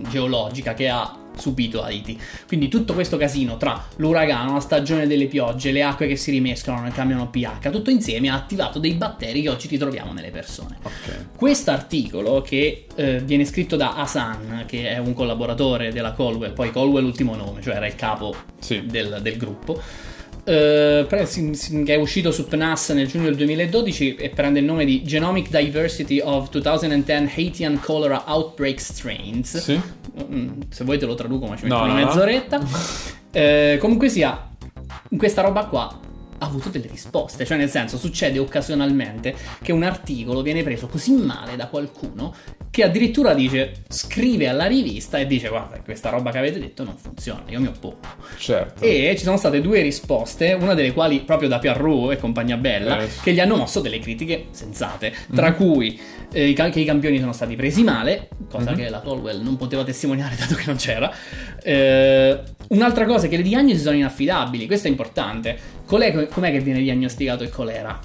geologica che ha subito Haiti. Quindi tutto questo casino tra l'uragano, la stagione delle piogge, le acque che si rimescolano e cambiano pH, tutto insieme ha attivato dei batteri che oggi ritroviamo nelle persone. okay. Questo articolo, che eh, viene scritto da Hassan, che è un collaboratore della Colwell, poi Colwell ultimo nome, cioè era il capo sì. del, del gruppo, Uh, che è uscito su P N A S nel giugno del duemiladodici e prende il nome di Genomic Diversity of duemiladodici Haitian Cholera Outbreak Strains. Sì. Mm, se vuoi te lo traduco, ma ci metto no, una no, mezz'oretta. No. uh, comunque sia, questa roba qua ha avuto delle risposte, cioè nel senso succede occasionalmente che un articolo viene preso così male da qualcuno che addirittura dice, scrive alla rivista e dice guarda questa roba che avete detto non funziona, io mi oppongo. Certo. E ci sono state due risposte, una delle quali proprio da Piarroux e compagnia bella, eh. che gli hanno mosso delle critiche sensate, tra mm-hmm. cui eh, che i campioni sono stati presi male, cosa mm-hmm. che la Colwell non poteva testimoniare dato che non c'era. Eh, un'altra cosa è che le diagnosi sono inaffidabili, questo è importante. Colè, com'è che viene diagnosticato il colera?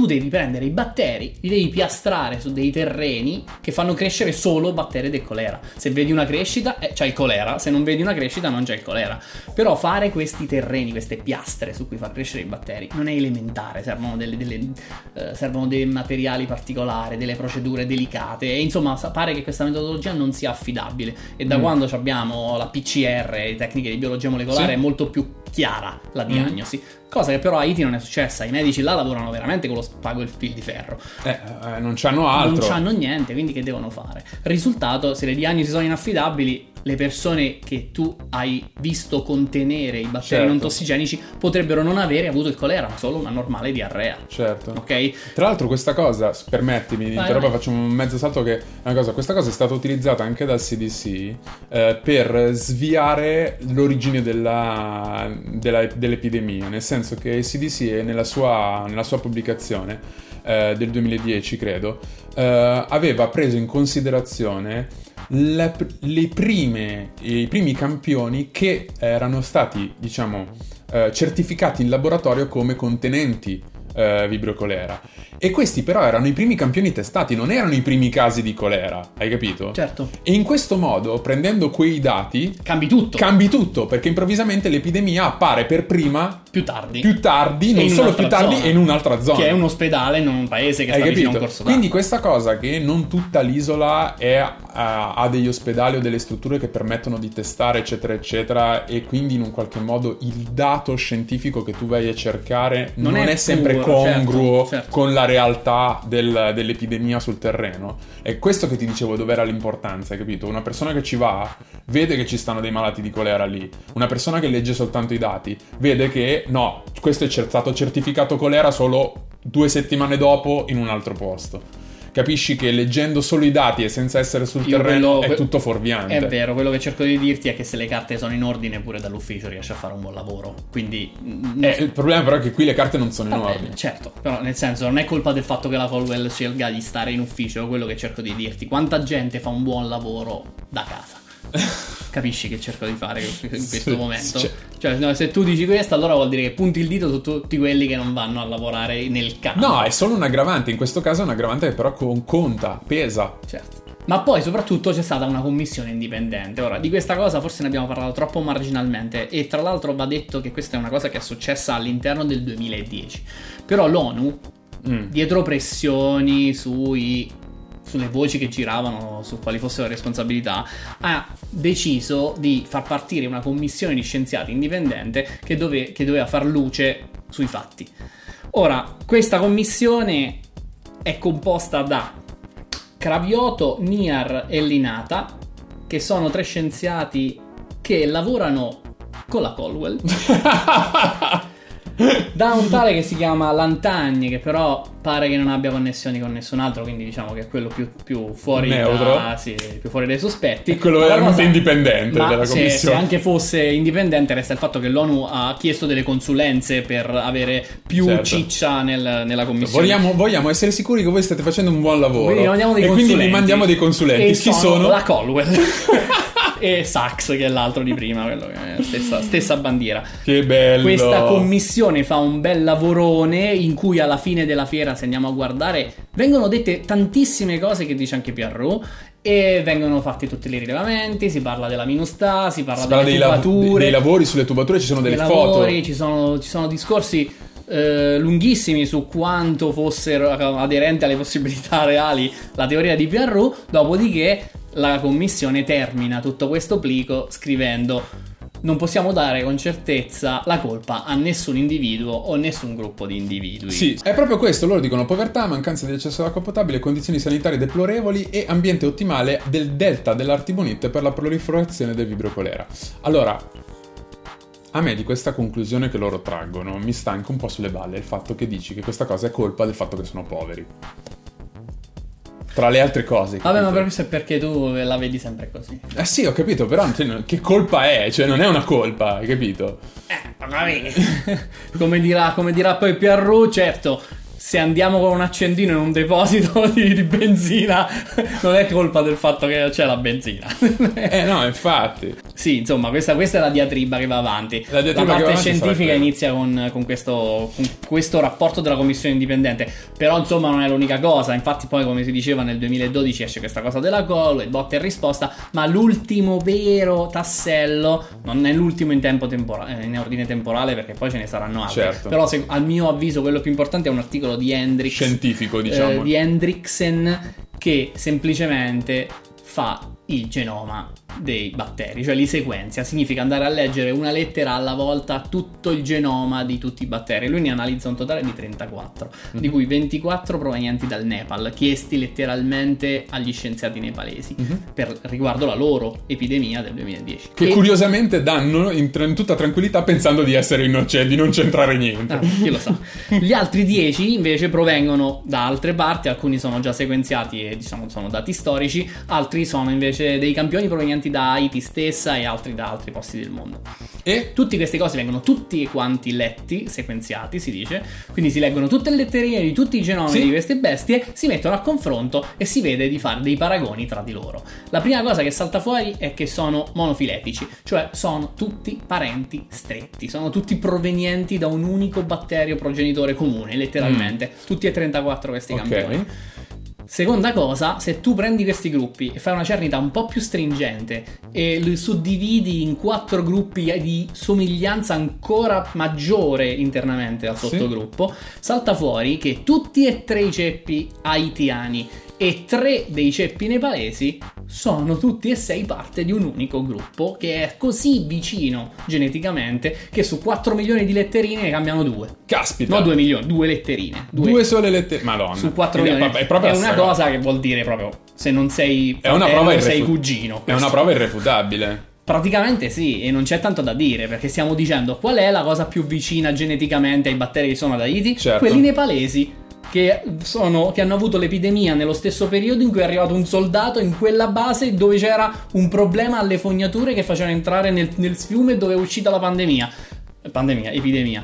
tu devi prendere i batteri, li devi piastrare su dei terreni che fanno crescere solo batteri del colera. Se vedi una crescita, eh, c'è il colera, se non vedi una crescita non c'è il colera. Però fare questi terreni, queste piastre su cui far crescere i batteri non è elementare, servono, delle, delle, eh, servono dei materiali particolari, delle procedure delicate e insomma pare che questa metodologia non sia affidabile e da mm. quando abbiamo la P C R, le tecniche di biologia molecolare, sì, è molto più chiara la diagnosi. Mm. Cosa che però a Haiti non è successa. I medici là lavorano veramente con lo spago e il fil di ferro. Eh, eh, non c'hanno altro. Non c'hanno niente, quindi che devono fare? Risultato, se le diagnosi sono inaffidabili, le persone che tu hai visto contenere i batteri, certo, non tossigenici potrebbero non avere avuto il colera, ma solo una normale diarrea. Certo. Ok? Tra l'altro questa cosa, permettimi di interrompere, facciamo un mezzo salto che è una cosa, questa cosa è stata utilizzata anche dal C D C eh, per sviare l'origine della, della, dell'epidemia, nel senso che il C D C nella sua, nella sua pubblicazione eh, del duemiladieci, credo, eh, aveva preso in considerazione Le, le prime, i primi campioni che erano stati, diciamo, eh, certificati in laboratorio come contenenti eh, Vibrio cholera. E questi però erano i primi campioni testati, non erano i primi casi di colera, hai capito? Certo. E in questo modo, prendendo quei dati, cambi tutto. Cambi tutto, perché improvvisamente l'epidemia appare per prima più tardi. Più tardi, non solo più tardi, zona, e in un'altra zona. Che è un ospedale, non un paese che sta vicino a un corso d'acqua. Quindi questa cosa che non tutta l'isola è, ha, ha degli ospedali o delle strutture che permettono di testare, eccetera, eccetera, e quindi in un qualche modo il dato scientifico che tu vai a cercare non, non è, è sempre puro, congruo, certo, certo, con la realtà del, dell'epidemia sul terreno. È questo che ti dicevo, dov'era l'importanza, hai capito? Una persona che ci va, vede che ci stanno dei malati di colera lì. Una persona che legge soltanto i dati, vede che no, questo è stato certificato colera solo due settimane dopo in un altro posto. Capisci che leggendo solo i dati e senza essere sul Io terreno quello, è tutto fuorviante. È vero, quello che cerco di dirti è che se le carte sono in ordine pure dall'ufficio riesci a fare un buon lavoro. Quindi eh, so. Il problema però è che qui le carte non sono Va in bene, ordine. Certo, però nel senso non è colpa del fatto che la Colwell scelga di stare in ufficio, quello che cerco di dirti. Quanta gente fa un buon lavoro da casa? Capisci che cerco di fare in questo momento? Cioè, cioè no, se tu dici questo, allora vuol dire che punti il dito su tutti quelli che non vanno a lavorare nel campo. No, è solo un aggravante. In questo caso è un aggravante che però conta, pesa. Certo. Ma poi soprattutto c'è stata una commissione indipendente. Ora, di questa cosa forse ne abbiamo parlato troppo marginalmente e tra l'altro va detto che questa è una cosa che è successa all'interno del duemiladieci. Però l'ONU, mm. dietro pressioni sui... sulle voci che giravano su quali fossero le responsabilità, ha deciso di far partire una commissione di scienziati indipendente che, dove, che doveva far luce sui fatti. Ora, questa commissione è composta da Cravioto, Niar e Linata, che sono tre scienziati che lavorano con la Colwell, da un tale che si chiama Lantagne, che però pare che non abbia connessioni con nessun altro, quindi diciamo che è quello più, più fuori da, sì, più fuori dai sospetti. E quello era molto indipendente della commissione. Se, se anche fosse indipendente, resta il fatto che l'ONU ha chiesto delle consulenze per avere più, certo, ciccia nel, nella commissione. Vogliamo, vogliamo essere sicuri che voi state facendo un buon lavoro. Quindi e quindi vi mandiamo dei consulenti. E chi sono? sono? La Colwell. E Sachs, che è l'altro di prima, quello che è stessa, stessa bandiera. Che bello! Questa commissione fa un bel lavorone in cui alla fine della fiera, se andiamo a guardare, vengono dette tantissime cose che dice anche Piarroux e vengono fatti tutti i rilevamenti, si parla della MINUSTAH, si parla si delle parla tubature, dei, lav- dei lavori sulle tubature, ci sono delle lavori, foto. Ci sono, ci sono discorsi eh, lunghissimi su quanto fossero aderenti alle possibilità reali la teoria di Piarroux, dopodiché la commissione termina tutto questo plico scrivendo: non possiamo dare con certezza la colpa a nessun individuo o nessun gruppo di individui. Sì, è proprio questo, loro dicono: povertà, mancanza di accesso all'acqua potabile, condizioni sanitarie deplorevoli e ambiente ottimale del delta dell'Artibonite per la proliferazione del Vibrio cholera. Allora, a me di questa conclusione che loro traggono mi sta anche un po' sulle balle il fatto che dici che questa cosa è colpa del fatto che sono poveri. Tra le altre cose. Vabbè, capito? Ma per questo è perché tu la vedi sempre così. Eh sì, ho capito, però che colpa è? Cioè, non è una colpa, hai capito? Eh, vabbè. come, dirà, come dirà poi Piarroux, certo, se andiamo con un accendino in un deposito di, di benzina, non è colpa del fatto che c'è la benzina. eh no, infatti. Sì, insomma, questa, questa è la diatriba che va avanti. La, la parte scientifica inizia con, con, questo, con questo rapporto della commissione indipendente. Però, insomma, non è l'unica cosa. Infatti, poi, come si diceva, nel duemiladodici esce questa cosa della Colwell, botta e risposta. Ma l'ultimo vero tassello, non è l'ultimo in tempo temporale, in ordine temporale, perché poi ce ne saranno altri. Certo. Però, se, al mio avviso, quello più importante è un articolo di Hendriksen, scientifico, diciamo, eh, di Hendriksen, che semplicemente fa il genoma dei batteri, cioè li sequenzia. Significa andare a leggere una lettera alla volta tutto il genoma di tutti i batteri. Lui ne analizza un totale di trentaquattro, mm-hmm. di cui ventiquattro provenienti dal Nepal, chiesti letteralmente agli scienziati nepalesi, mm-hmm. per riguardo la loro epidemia del duemiladieci, che e... curiosamente danno in, in tutta tranquillità, pensando di essere innocenti, di non c'entrare niente. Ah, chi lo sa. Gli altri dieci invece provengono da altre parti. Alcuni sono già sequenziati e, diciamo, sono dati storici, altri sono invece dei campioni provenienti da Haiti stessa e altri da altri posti del mondo. E tutte queste cose vengono tutti quanti letti, sequenziati si dice, quindi si leggono tutte le letterine di tutti i genomi, sì, di queste bestie, si mettono a confronto e si vede di fare dei paragoni tra di loro. La prima cosa che salta fuori è che sono monofiletici, cioè sono tutti parenti stretti, sono tutti provenienti da un unico batterio progenitore comune, letteralmente, mm. tutti e trentaquattro questi, okay, campioni. Seconda cosa, se tu prendi questi gruppi e fai una cernita un po' più stringente e li suddividi in quattro gruppi di somiglianza ancora maggiore internamente al sottogruppo, sì, salta fuori che tutti e tre i ceppi haitiani e tre dei ceppi nepalesi sono tutti e sei parte di un unico gruppo che è così vicino geneticamente che su quattro milioni di letterine ne cambiano due. Caspita! No, due milioni, due letterine. Due, due sole letterine. Madonna. Su quattro milioni. È, è, è una cosa che vuol dire proprio, se non sei fratello, è una prova irrefu- sei cugino. Questo. È una prova irrefutabile. Praticamente sì, e non c'è tanto da dire, perché stiamo dicendo qual è la cosa più vicina geneticamente ai batteri che sono ad Haiti, certo, quelli nepalesi. Che, sono, che hanno avuto l'epidemia nello stesso periodo in cui è arrivato un soldato in quella base dove c'era un problema alle fognature che facevano entrare nel, nel fiume dove è uscita la pandemia. Pandemia, epidemia.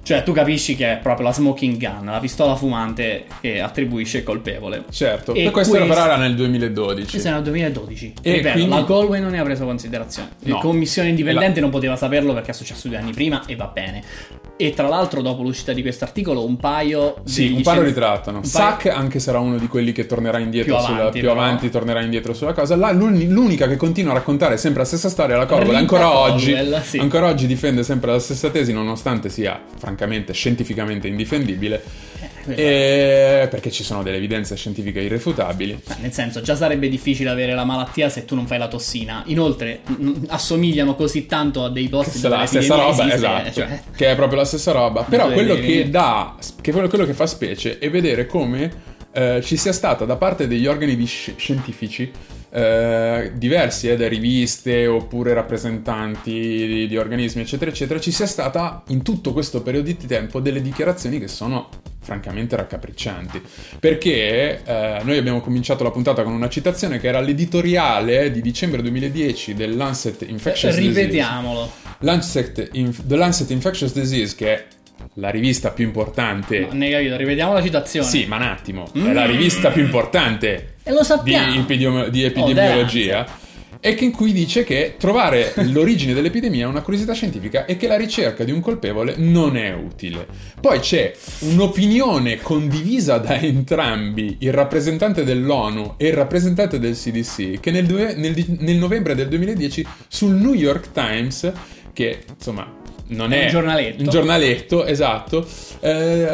Cioè, tu capisci che è proprio la smoking gun, la pistola fumante che attribuisce il colpevole. Certo, e per questo, questo però era nel duemiladodici. Questo era nel duemiladodici. E ripeto, quindi... la Colwell non ne ha preso considerazione. No. La commissione indipendente la... non poteva saperlo perché è successo due anni prima e va bene. E tra l'altro, dopo l'uscita di questo articolo, un paio di... Sì, un paio ritrattano. Paio... Sack, anche sarà uno di quelli che tornerà indietro più sulla... avanti, più però... avanti tornerà indietro sulla cosa. La, l'unica che continua a raccontare sempre la stessa storia è la Colwell. Ancora Colwell, oggi, sì. ancora oggi difende sempre la stessa tesi, nonostante sia... scientificamente indifendibile, eh, e... perché ci sono delle evidenze scientifiche irrefutabili. Beh, nel senso, già sarebbe difficile avere la malattia se tu non fai la tossina. Inoltre mh, assomigliano così tanto a dei posti dove la stessa roba esiste, esatto, cioè... che è proprio la stessa roba. Però quello che dà, che quello, quello che fa specie è vedere come eh, ci sia stata da parte degli organi di sci- scientifici Eh, diversi, eh, da riviste oppure rappresentanti di, di organismi eccetera eccetera, ci sia stata in tutto questo periodo di tempo delle dichiarazioni che sono francamente raccapriccianti, perché eh, noi abbiamo cominciato la puntata con una citazione che era l'editoriale di dicembre duemiladieci dell'Lancet Infectious Disease, ripetiamolo, Lancet Inf- The Lancet Infectious Disease, che è la rivista più importante. No, ne capito, rivediamo la citazione. Sì, ma un attimo, mm. è la rivista più importante e lo sappiamo. Di, epidemi- di epidemiologia, oh, e che in cui dice che trovare l'origine dell'epidemia è una curiosità scientifica e che la ricerca di un colpevole non è utile. Poi c'è un'opinione condivisa da entrambi, il rappresentante dell'ONU e il rappresentante del C D C, che nel, due- nel, di- nel novembre del duemiladieci sul New York Times, che insomma... non è un giornaletto, un giornaletto esatto, eh,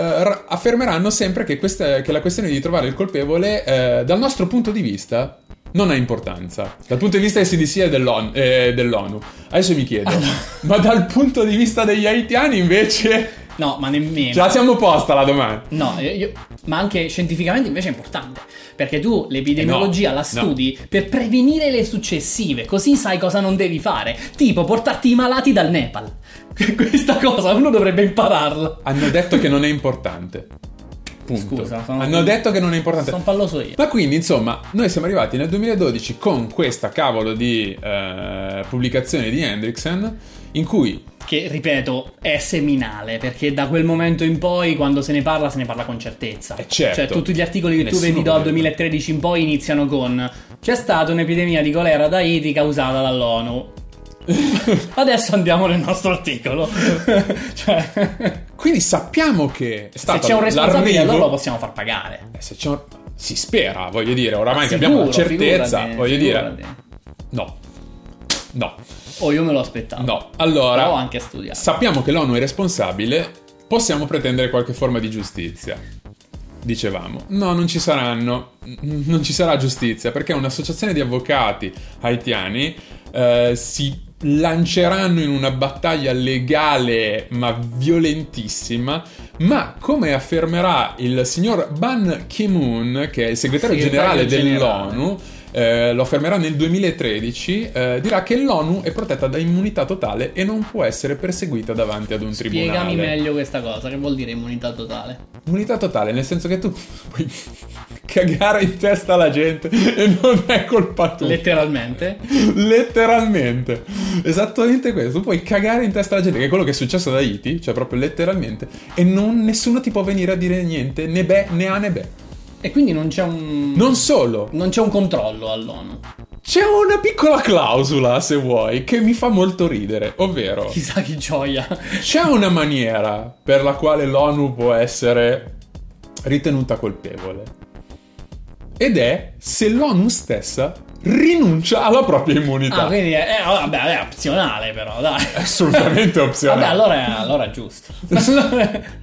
affermeranno sempre che, questa, che la questione di trovare il colpevole, eh, dal nostro punto di vista, non ha importanza. Dal punto di vista del C D C e dell'ONU, eh, dell'ONU. Adesso mi chiedo, allora, ma dal punto di vista degli haitiani invece... No, ma nemmeno. Ce la siamo posta la domanda. No, io, io, ma anche scientificamente invece è importante, perché tu l'epidemiologia eh no, la studi no. per prevenire le successive, così sai cosa non devi fare. Tipo portarti i malati dal Nepal. Questa cosa uno dovrebbe impararla. Hanno detto che non è importante. Punto. Scusa, sono... hanno detto che non è importante. Sono palloso io. Ma quindi, insomma, noi siamo arrivati nel duemiladodici con questa cavolo di eh, pubblicazione di Hendriksen, in cui... che, ripeto, è seminale, perché da quel momento in poi, quando se ne parla, se ne parla con certezza. Eh certo. Cioè, tutti gli articoli che Nessuno tu vedi dal duemilatredici in poi iniziano con: c'è stata un'epidemia di colera da Haiti causata dall'ONU. Adesso andiamo nel nostro articolo. Cioè... Quindi sappiamo che è stato, se c'è un responsabile, allora lo possiamo far pagare. Eh, se c'è un... Si spera, voglio dire, oramai sicuro, che abbiamo la certezza, figurati, voglio figurati. dire. No. No. O oh, io me lo aspettavo. No. Allora, però ho anche studiato. Sappiamo che l'ONU è responsabile, possiamo pretendere qualche forma di giustizia. Dicevamo, no, non ci saranno, non ci sarà giustizia, perché un'associazione di avvocati haitiani eh, si lanceranno in una battaglia legale ma violentissima, ma come affermerà il signor Ban Ki-moon, che è il segretario, il segretario generale, generale dell'ONU, eh, lo affermerà nel duemilatredici, eh, dirà che l'ONU è protetta da immunità totale e non può essere perseguita davanti ad un Spiegami tribunale. Spiegami meglio questa cosa, che vuol dire immunità totale? Immunità totale nel senso che tu puoi cagare in testa alla gente e non è colpa tua. Letteralmente? Letteralmente. Esattamente questo. Tu puoi cagare in testa alla gente, che è quello che è successo ad Haiti, cioè proprio letteralmente, e non nessuno ti può venire a dire niente, né beh, né a né beh. E quindi non c'è un... Non solo. Non c'è un controllo all'ONU. C'è una piccola clausola, se vuoi, che mi fa molto ridere, ovvero... Chissà che gioia! C'è una maniera per la quale l'ONU può essere ritenuta colpevole. Ed è se l'ONU stessa rinuncia alla propria immunità. Ah, quindi è, eh, vabbè, è opzionale però, dai. È assolutamente opzionale. Vabbè, allora, allora è giusto.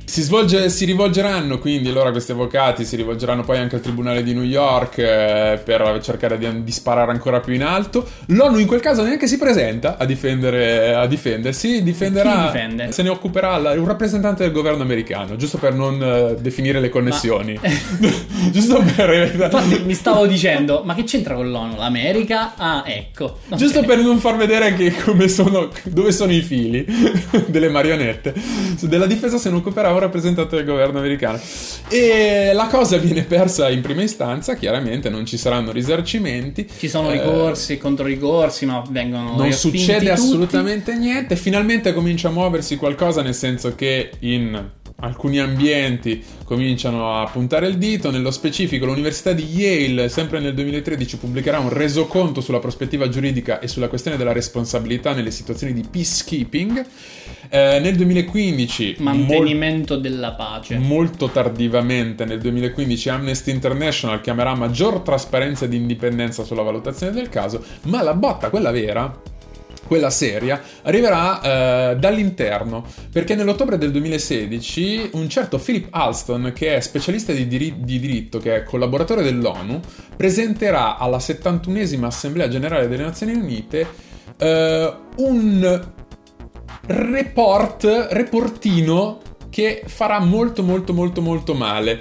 si, svolge, si rivolgeranno quindi, allora questi avvocati si rivolgeranno poi anche al tribunale di New York eh, per cercare di, di sparare ancora più in alto. L'ONU in quel caso neanche si presenta a difendere, a difendersi, difenderà, chi difende? Se ne occuperà la, un rappresentante del governo americano, giusto per non eh, definire le connessioni. Ma... giusto per... Infatti mi stavo dicendo, ma che c'entra con l'ONU? La America, ah ecco, okay. Giusto per non far vedere che come sono, dove sono i fili delle marionette. Della difesa se ne occuperà un rappresentante del governo americano. E la cosa viene persa in prima istanza, chiaramente non ci saranno risarcimenti. Ci sono eh, ricorsi, controricorsi, ma vengono non succede assolutamente tutti. Niente. Finalmente comincia a muoversi qualcosa, nel senso che in alcuni ambienti cominciano a puntare il dito. Nello specifico l'università di Yale, sempre nel duemilatredici, pubblicherà un resoconto sulla prospettiva giuridica e sulla questione della responsabilità nelle situazioni di peacekeeping. Eh, nel duemilaquindici mantenimento mol- della pace. Molto tardivamente nel duemilaquindici Amnesty International chiamerà maggior trasparenza ed indipendenza sulla valutazione del caso, ma la botta, quella vera, quella seria, arriverà eh, dall'interno, perché nell'ottobre del duemilasedici un certo Philip Alston, che è specialista di, diri- di diritto, che è collaboratore dell'ONU, presenterà alla settantunesima Assemblea Generale delle Nazioni Unite eh, un report, reportino che farà molto molto molto molto male.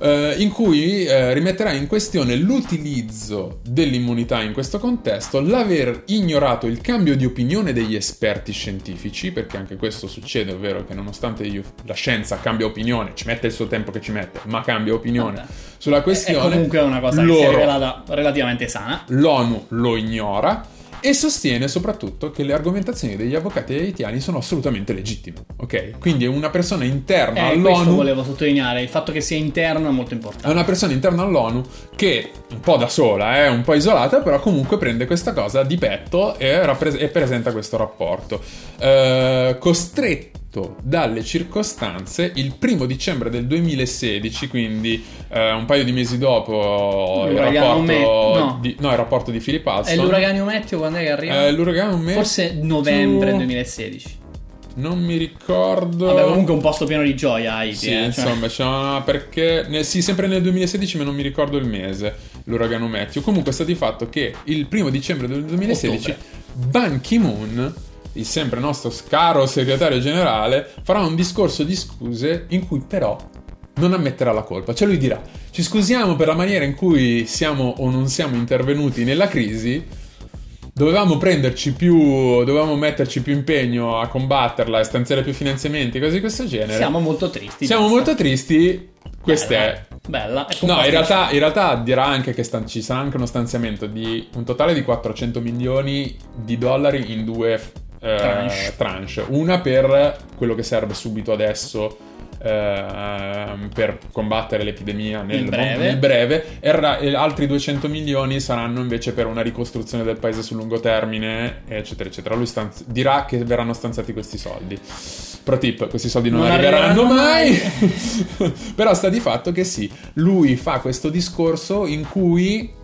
Uh, in cui uh, rimetterà in questione l'utilizzo dell'immunità in questo contesto, l'aver ignorato il cambio di opinione degli esperti scientifici, perché anche questo succede, ovvero che nonostante io, la scienza cambia opinione, ci mette il suo tempo che ci mette, ma cambia opinione. Vabbè. Sulla questione. È comunque una cosa loro, che si è rivelata relativamente sana. L'ONU lo ignora. E sostiene soprattutto che le argomentazioni degli avvocati haitiani sono assolutamente legittime, ok? Quindi una persona interna eh, all'ONU... questo volevo sottolineare, il fatto che sia interno è molto importante. È una persona interna all'ONU che, un po' da sola, è eh, un po' isolata, però comunque prende questa cosa di petto e, rappres- e presenta questo rapporto. Eh, costretto dalle circostanze, il primo dicembre del duemilasedici, quindi eh, un paio di mesi dopo il rapporto, Met- no. Di, no, il rapporto di Philip Alston. È l'uragano Matthew, quando è che arriva? Eh, l'uragano Matthew... Forse novembre duemilasedici. Non mi ricordo. Vabbè, comunque un posto pieno di gioia Haiti, sì, eh, insomma, cioè... no, perché nel, sì, sempre nel duemilasedici, ma non mi ricordo il mese, l'uragano Matthew. Comunque è stato di fatto che il primo dicembre del duemilasedici ottobre. Ban Ki-moon, il sempre nostro caro segretario generale, farà un discorso di scuse in cui però non ammetterà la colpa. Cioè lui dirà: ci scusiamo per la maniera in cui siamo o non siamo intervenuti nella crisi, dovevamo prenderci più, dovevamo metterci più impegno a combatterla e stanziare più finanziamenti, cose di questo genere. Siamo molto tristi. Siamo basta. molto tristi, questa è... Bella. No, in realtà, in realtà dirà anche che stan- ci sarà anche uno stanziamento di un totale di quattrocento milioni di dollari in due... Tranche. Eh, tranche, una per quello che serve subito adesso eh, per combattere l'epidemia nel, nel breve, nel breve e, ra- e altri duecento milioni saranno invece per una ricostruzione del paese sul lungo termine, eccetera eccetera. Lui stanzi- dirà che verranno stanziati questi soldi. Pro tip, questi soldi non, non arriveranno, arriveranno mai, mai. Però sta di fatto che sì, lui fa questo discorso in cui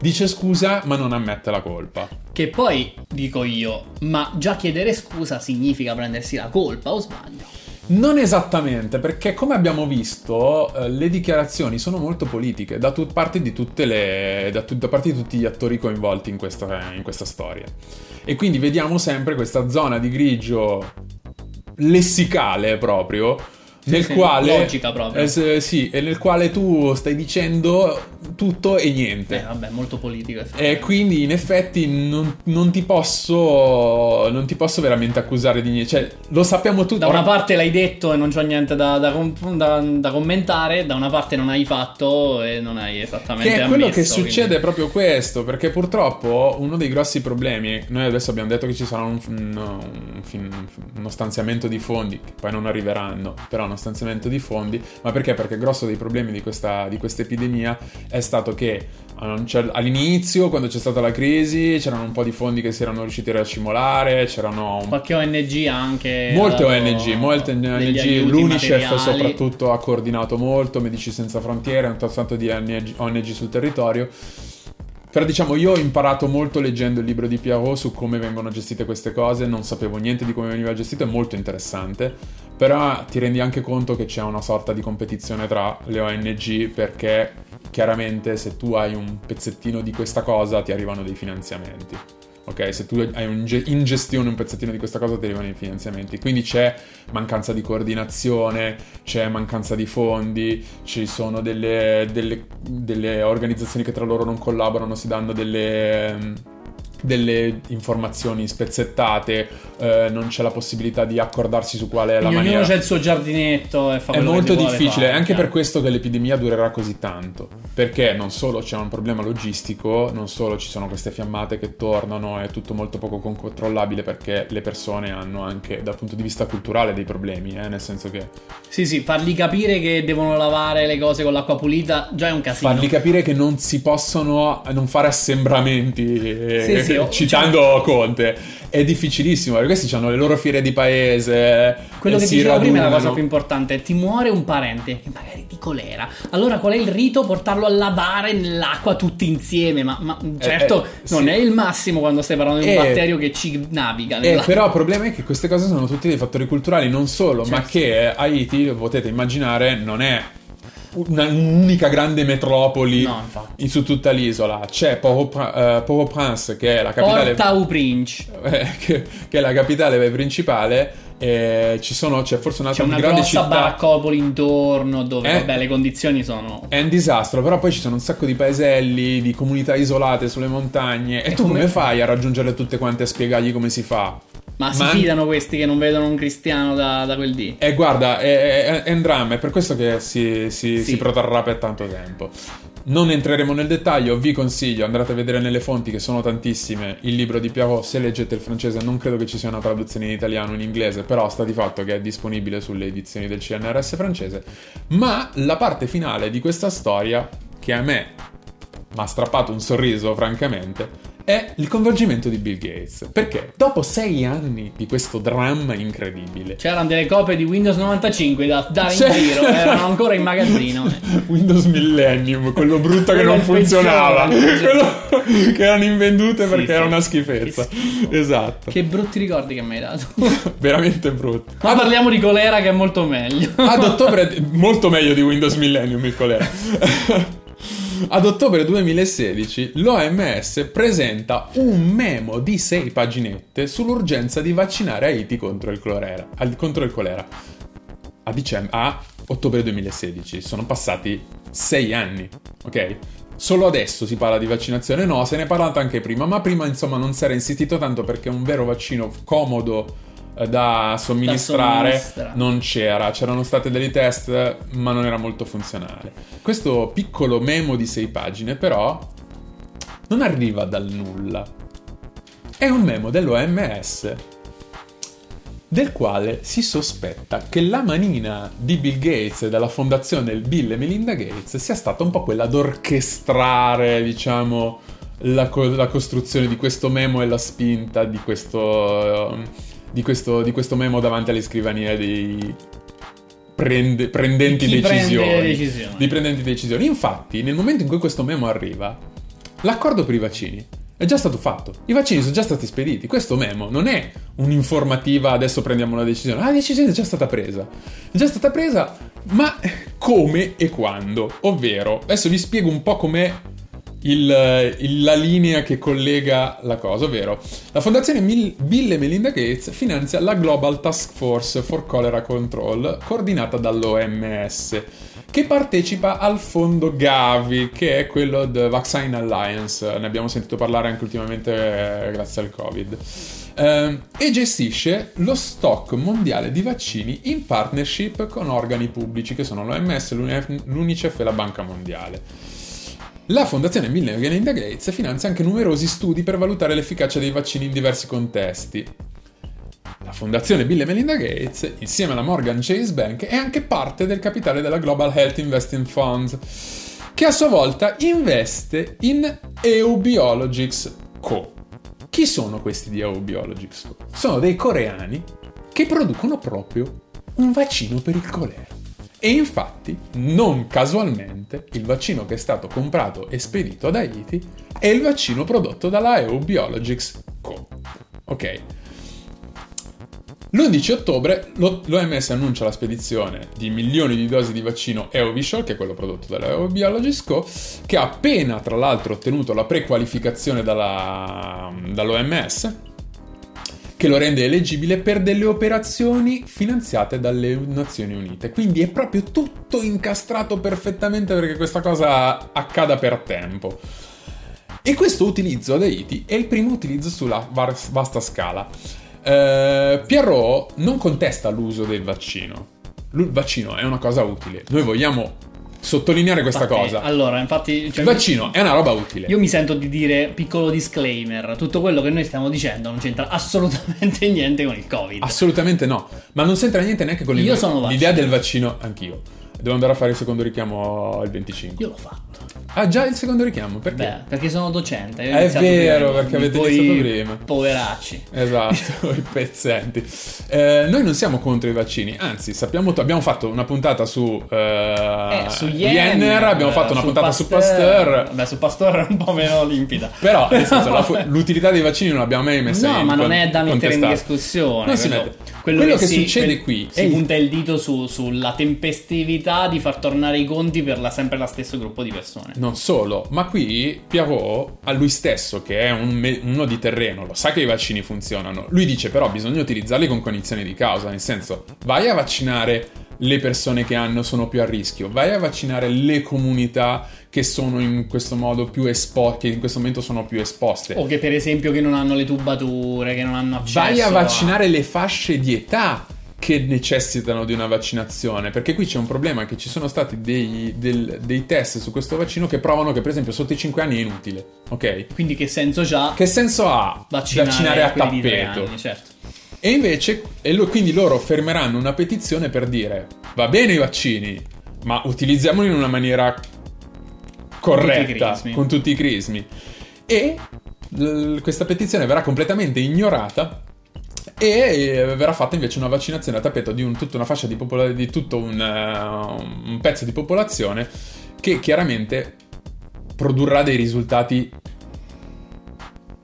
dice scusa ma non ammette la colpa. Che poi, dico io, ma già chiedere scusa significa prendersi la colpa, o sbaglio? Non esattamente, perché come abbiamo visto le dichiarazioni sono molto politiche da, tu- parte, di tutte le, da, tu- da parte di tutti gli attori coinvolti in questa, in questa storia. E quindi vediamo sempre questa zona di grigio lessicale proprio, nel sì, quale logica proprio. Eh, sì, e nel quale tu stai dicendo tutto e niente. Eh, vabbè, molto politico. E quindi in effetti non, non ti posso non ti posso veramente accusare di niente. Cioè, lo sappiamo tutti. Da una parte l'hai detto e non c'ho niente da, da, da, da commentare, da una parte non hai fatto e non hai esattamente. Che è quello ammesso, che succede, quindi. Proprio questo, perché purtroppo uno dei grossi problemi, noi adesso abbiamo detto che ci sarà un, un, un, uno stanziamento di fondi che poi non arriveranno, però non stanziamento di fondi, ma perché? Perché il grosso dei problemi di questa di questa epidemia è stato che all'inizio, quando c'è stata la crisi, c'erano un po' di fondi che si erano riusciti a racimolare, c'erano un... qualche O N G anche, molte O N G, molte O N G, l'UNICEF materiali. Soprattutto ha coordinato molto, Medici Senza Frontiere, un tanto di O N G sul territorio. Però diciamo, io ho imparato molto leggendo il libro di Piarroux su come vengono gestite queste cose, non sapevo niente di come veniva gestito, è molto interessante, però ti rendi anche conto che c'è una sorta di competizione tra le O N G, perché chiaramente se tu hai un pezzettino di questa cosa ti arrivano dei finanziamenti, ok? Se tu hai un ge- in gestione un pezzettino di questa cosa ti arrivano i finanziamenti, quindi c'è mancanza di coordinazione, c'è mancanza di fondi, ci sono delle, delle, delle organizzazioni che tra loro non collaborano, si danno delle... delle informazioni spezzettate, eh, non c'è la possibilità di accordarsi su qual è la maniera. Ognuno c'è il suo giardinetto e fa quello che vuole. È molto difficile, è anche per questo che l'epidemia durerà così tanto, perché non solo c'è un problema logistico, non solo ci sono queste fiammate che tornano, è tutto molto poco controllabile, perché le persone hanno anche dal punto di vista culturale dei problemi, eh, nel senso che sì sì, fargli capire che devono lavare le cose con l'acqua pulita già è un casino, fargli capire che non si possono non fare assembramenti e... sì, sì. Citando cioè... Conte è difficilissimo, perché questi hanno le loro fiere di paese. Quello che dicevo radunano. Prima è la cosa più importante: ti muore un parente che magari di colera, allora qual è il rito? Portarlo a lavare nell'acqua tutti insieme. Ma, ma certo eh, eh, non sì. È il massimo quando stai parlando di un eh, batterio che ci naviga eh, però il problema è che queste cose sono tutti dei fattori culturali, non solo certo. Ma che Haiti, lo potete immaginare, non è un'unica grande metropoli, no, in, su tutta l'isola. C'è Port-au-Prince, che è la capitale Port-au-Prince eh, che, che è la capitale principale. Eh, ci sono, c'è forse un'altra grande città, c'è una grossa città, baraccopoli intorno, dove eh, vabbè, le condizioni sono è un disastro, però poi ci sono un sacco di paeselli, di comunità isolate sulle montagne, e, e tu come, come fai a raggiungerle tutte quante, a spiegargli come si fa? Ma si Man... fidano questi che non vedono un cristiano da, da quel dì? E eh, guarda, è, è, è un dramma, è per questo che si, si, sì. si protrarrà per tanto tempo. Non entreremo nel dettaglio, vi consiglio, andate a vedere nelle fonti, che sono tantissime, il libro di Piarroux. Se leggete il francese, non credo che ci sia una traduzione in italiano o in inglese, però sta di fatto che è disponibile sulle edizioni del C N R S francese. Ma la parte finale di questa storia, che a me mi ha strappato un sorriso francamente, è il coinvolgimento di Bill Gates. Perché dopo sei anni di questo dramma incredibile, c'erano delle copie di Windows novantacinque da dare in giro, erano ancora in magazzino. Windows Millennium, quello brutto che non funzionava, quello che erano invendute sì, perché sì. Era una schifezza. Esatto. Che brutti ricordi che mi hai dato. Veramente brutti. Ma Ad... parliamo di colera, che è molto meglio. Ad ottobre, molto meglio di Windows Millennium il colera. Ad ottobre duemilasedici l'O M S presenta un memo di sei paginette sull'urgenza di vaccinare Haiti contro il colera. Contro il colera. A, dicembre, a ottobre duemilasedici sono passati sei anni, ok? Solo adesso si parla di vaccinazione, no, se ne è parlato anche prima, ma prima insomma non si era insistito tanto, perché un vero vaccino comodo da somministrare, da somministrare non c'era, c'erano state dei test ma non era molto funzionale. Questo piccolo memo di sei pagine però non arriva dal nulla, è un memo dell'O M S del quale si sospetta che la manina di Bill Gates e della fondazione Bill e Melinda Gates sia stata un po' quella ad orchestrare, diciamo, la, co- la costruzione di questo memo e la spinta di questo, di questo, di questo memo davanti alle scrivanie dei prende- prendenti di decisioni, prende decisioni. Di prendenti decisioni. Infatti, nel momento in cui questo memo arriva, l'accordo per i vaccini è già stato fatto, i vaccini sono già stati spediti, questo memo non è un'informativa adesso prendiamo una decisione, la decisione è già stata presa, è già stata presa, ma come e quando? Ovvero, adesso vi spiego un po' com'è il, il, la linea che collega la cosa, ovvero la fondazione Mil- Bill e Melinda Gates finanzia la Global Task Force for Cholera Control, coordinata dall'O M S, che partecipa al fondo Gavi, che è quello del Vaccine Alliance, ne abbiamo sentito parlare anche ultimamente eh, grazie al Covid, eh, e gestisce lo stock mondiale di vaccini in partnership con organi pubblici che sono l'O M S, l'UNICEF e la Banca Mondiale. La Fondazione Bill e Melinda Gates finanzia anche numerosi studi per valutare l'efficacia dei vaccini in diversi contesti. La Fondazione Bill e Melinda Gates, insieme alla Morgan Chase Bank, è anche parte del capitale della Global Health Investing Fund, che a sua volta investe in Eubiologics Co. Chi sono questi di Eubiologics Co? Sono dei coreani che producono proprio un vaccino per il colera. E infatti, non casualmente, il vaccino che è stato comprato e spedito ad Haiti è il vaccino prodotto dalla Eubiologics Co. Ok? l'undici ottobre l'O M S annuncia la spedizione di milioni di dosi di vaccino Euvichol, che è quello prodotto dalla Eubiologics Co, che ha appena tra l'altro ottenuto la prequalificazione dalla, dall'O M S, che lo rende eleggibile per delle operazioni finanziate dalle Nazioni Unite. Quindi è proprio tutto incastrato perfettamente perché questa cosa accada per tempo. E questo utilizzo ad Haiti è il primo utilizzo sulla vasta scala. Uh, Piarroux non contesta l'uso del vaccino. Il vaccino è una cosa utile. Noi vogliamo sottolineare questa infatti, cosa. Allora, infatti, cioè, il vaccino mi... è una roba utile. Io mi sento di dire, piccolo disclaimer, tutto quello che noi stiamo dicendo non c'entra assolutamente niente con il Covid. Assolutamente no. Ma non c'entra niente neanche con l'idea, l'idea del vaccino. Anch'io. Devo andare a fare il secondo richiamo al venticinque. Io l'ho fatto. Ah, già il secondo richiamo? Perché? Beh, perché sono docente. Io ho è vero, prima, perché avete iniziato prima. Poveracci. Esatto, i pezzenti. Eh, noi non siamo contro i vaccini, anzi, sappiamo t- abbiamo fatto una puntata su eh, eh, su Jenner, abbiamo fatto una puntata Pasteur. su Pasteur. Beh, su Pasteur è un po' meno limpida. Però, nel senso, la fu- l'utilità dei vaccini non l'abbiamo mai messa no, in ma con- non è da mettere contestare. in discussione. Non si mette. Quello, quello che, che si, succede quel, qui si punta il dito su, sulla tempestività di far tornare i conti per la, sempre lo stesso gruppo di persone. Non solo, ma qui Piarroux, a lui stesso, che è un me- uno di terreno, lo sa che i vaccini funzionano. Lui dice però bisogna utilizzarli con cognizione di causa, nel senso vai a vaccinare le persone che hanno sono più a rischio, vai a vaccinare le comunità che sono in questo modo più esposte, che in questo momento sono più esposte, o che per esempio che non hanno le tubature, che non hanno accesso, vai a vaccinare a... le fasce di età che necessitano di una vaccinazione, perché qui c'è un problema che ci sono stati dei, del, dei test su questo vaccino che provano che per esempio sotto i cinque anni è inutile, ok? Quindi che senso c'ha? Che senso ha vaccinare, vaccinare a tappeto? Anni, certo. E invece, e lo, quindi loro fermeranno una petizione per dire va bene i vaccini, ma utilizziamoli in una maniera corretta, con tutti i crismi. Con tutti i crismi. E l- questa petizione verrà completamente ignorata e verrà fatta invece una vaccinazione a tappeto di un, tutta una fascia di popolazione, di tutto un, uh, un pezzo di popolazione che chiaramente produrrà dei risultati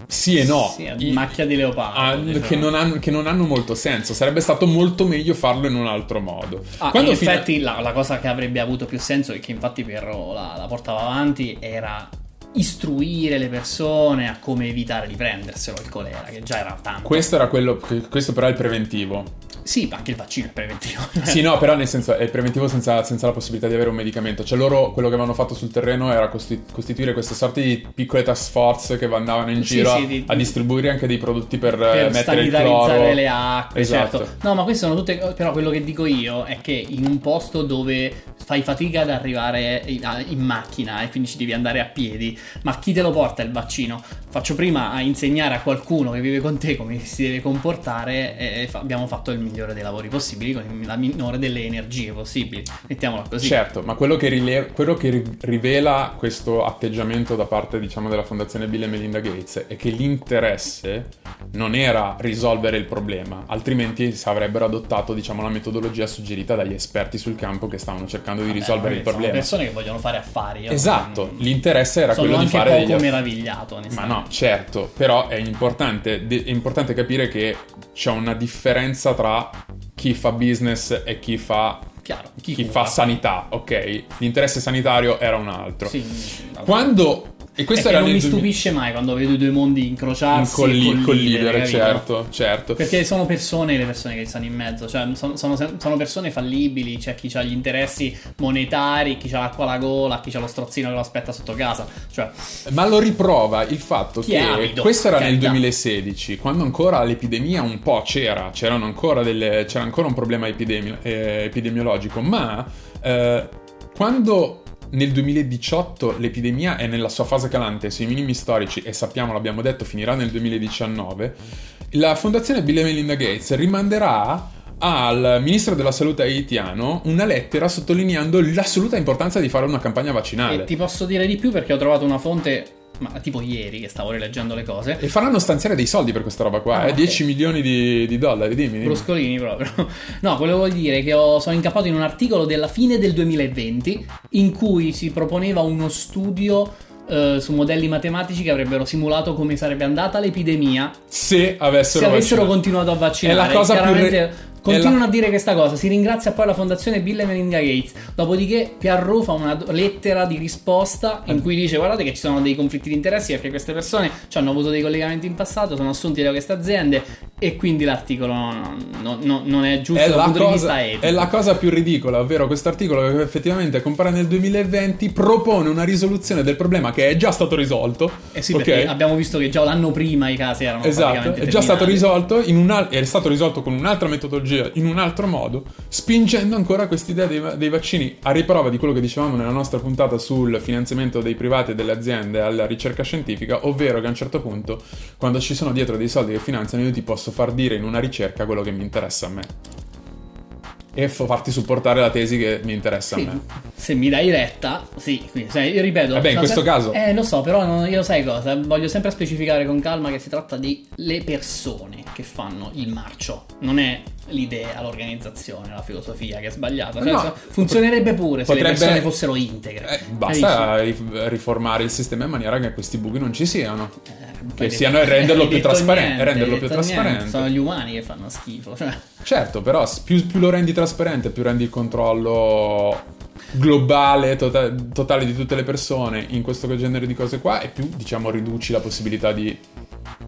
sì e no, sì, a macchia di leopardo, a, diciamo. che, non hanno, che non hanno molto senso. Sarebbe stato molto meglio farlo in un altro modo. Ah, Quando in fino... effetti la, la cosa che avrebbe avuto più senso e che infatti Piarroux la, la portava avanti era istruire le persone a come evitare di prenderselo il colera, che già era tanto. Questo era quello, questo però è il preventivo. Sì, ma anche il vaccino è preventivo. Sì, no, però nel senso è preventivo senza, senza la possibilità di avere un medicamento. Cioè loro quello che avevano fatto sul terreno era costituire queste sorte di piccole task force che andavano in sì, giro sì, di, a distribuire anche dei prodotti per, per mettere il cloro. Per sanitarizzare le acque, esatto. Certo. No, ma queste sono tutte... Però quello che dico io è che in un posto dove fai fatica ad arrivare in macchina e quindi ci devi andare a piedi, ma chi te lo porta il vaccino? faccio prima a insegnare a qualcuno che vive con te come si deve comportare, e fa- abbiamo fatto il migliore dei lavori possibili con la minore delle energie possibili, mettiamola così. Certo, ma quello che, rile- quello che ri- rivela questo atteggiamento da parte, diciamo, della Fondazione Bill e Melinda Gates è che l'interesse non era risolvere il problema, altrimenti si avrebbero adottato, diciamo, la metodologia suggerita dagli esperti sul campo che stavano cercando di Vabbè, risolvere il problema. Sono persone che vogliono fare affari. Esatto, non... l'interesse era quello di fare degli affari. Sono anche poco meravigliato, onestamente. Ma no, certo, però è importante, è importante capire che c'è una differenza tra chi fa business e chi fa... Chiaro, chi, chi fa sanità, ok? L'interesse sanitario era un altro. Sì, quando... E questo era non mi stupisce mai quando vedo i due mondi incrociarsi, in collidere, certo, certo. Perché sono persone, le persone che stanno in mezzo, cioè sono, sono, sono persone fallibili, c'è cioè chi ha gli interessi monetari, chi ha l'acqua alla gola, chi ha lo strozzino che lo aspetta sotto casa, cioè. Ma lo riprova il fatto che avido, questo era nel duemilasedici, quando ancora l'epidemia un po' c'era, c'erano ancora delle, c'era ancora un problema epidemi- eh, epidemiologico, ma eh, quando nel duemiladiciotto l'epidemia è nella sua fase calante sui minimi storici e sappiamo, l'abbiamo detto, finirà nel duemiladiciannove, la Fondazione Bill e Melinda Gates rimanderà al ministro della salute haitiano una lettera sottolineando l'assoluta importanza di fare una campagna vaccinale. E ti posso dire di più perché ho trovato una fonte... ma tipo ieri che stavo rileggendo le cose. E faranno stanziare dei soldi per questa roba qua, ah, eh? Okay. dieci milioni di, di dollari, dimmi, dimmi. Bruscolini proprio. No, volevo dire che ho, sono incappato in un articolo della fine del duemilaventi in cui si proponeva uno studio Uh, su modelli matematici che avrebbero simulato come sarebbe andata l'epidemia se avessero, se avessero continuato a vaccinare. È la cosa chiaramente più re... continuano la... a dire questa cosa. Si ringrazia poi la Fondazione Bill e Melinda Gates. Dopodiché Piarroux fa una lettera di risposta in cui dice: guardate che ci sono dei conflitti di interessi perché queste persone ci hanno avuto dei collegamenti in passato, sono assunti da queste aziende, e quindi l'articolo no, no, no, non è giusto dal punto cosa, di vista etico. È la cosa più ridicola, ovvero questo articolo che effettivamente compare nel duemilaventi propone una risoluzione del problema che è già stato risolto. Eh sì, okay. Perché abbiamo visto che già l'anno prima i casi erano esatto, praticamente terminati. È già stato risolto, in un al- è stato risolto con un'altra metodologia, in un altro modo, spingendo ancora quest'idea dei, dei vaccini, a riprova di quello che dicevamo nella nostra puntata sul finanziamento dei privati e delle aziende alla ricerca scientifica, ovvero che a un certo punto, quando ci sono dietro dei soldi che finanziano, io ti posso far dire in una ricerca quello che mi interessa a me e farti supportare la tesi che mi interessa sì, a me. Se mi dai retta, sì, quindi, cioè, io ripeto... Vabbè, in questo se... caso... Eh, lo so, però non, io sai cosa, voglio sempre specificare con calma che si tratta di le persone che fanno il marcio, non è l'idea, l'organizzazione, la filosofia che è sbagliata, cioè, no, funzionerebbe pure potrebbe... se le persone fossero integre. Eh, basta capisci? Riformare il sistema in maniera che questi buchi non ci siano. Eh, Che siano e renderlo più trasparente, niente, renderlo più trasparente. Niente, sono gli umani che fanno schifo. Cioè. Certo, però più, più lo rendi trasparente, più rendi il controllo globale, totale, totale di tutte le persone in questo genere di cose qua, e più, diciamo, riduci la possibilità di...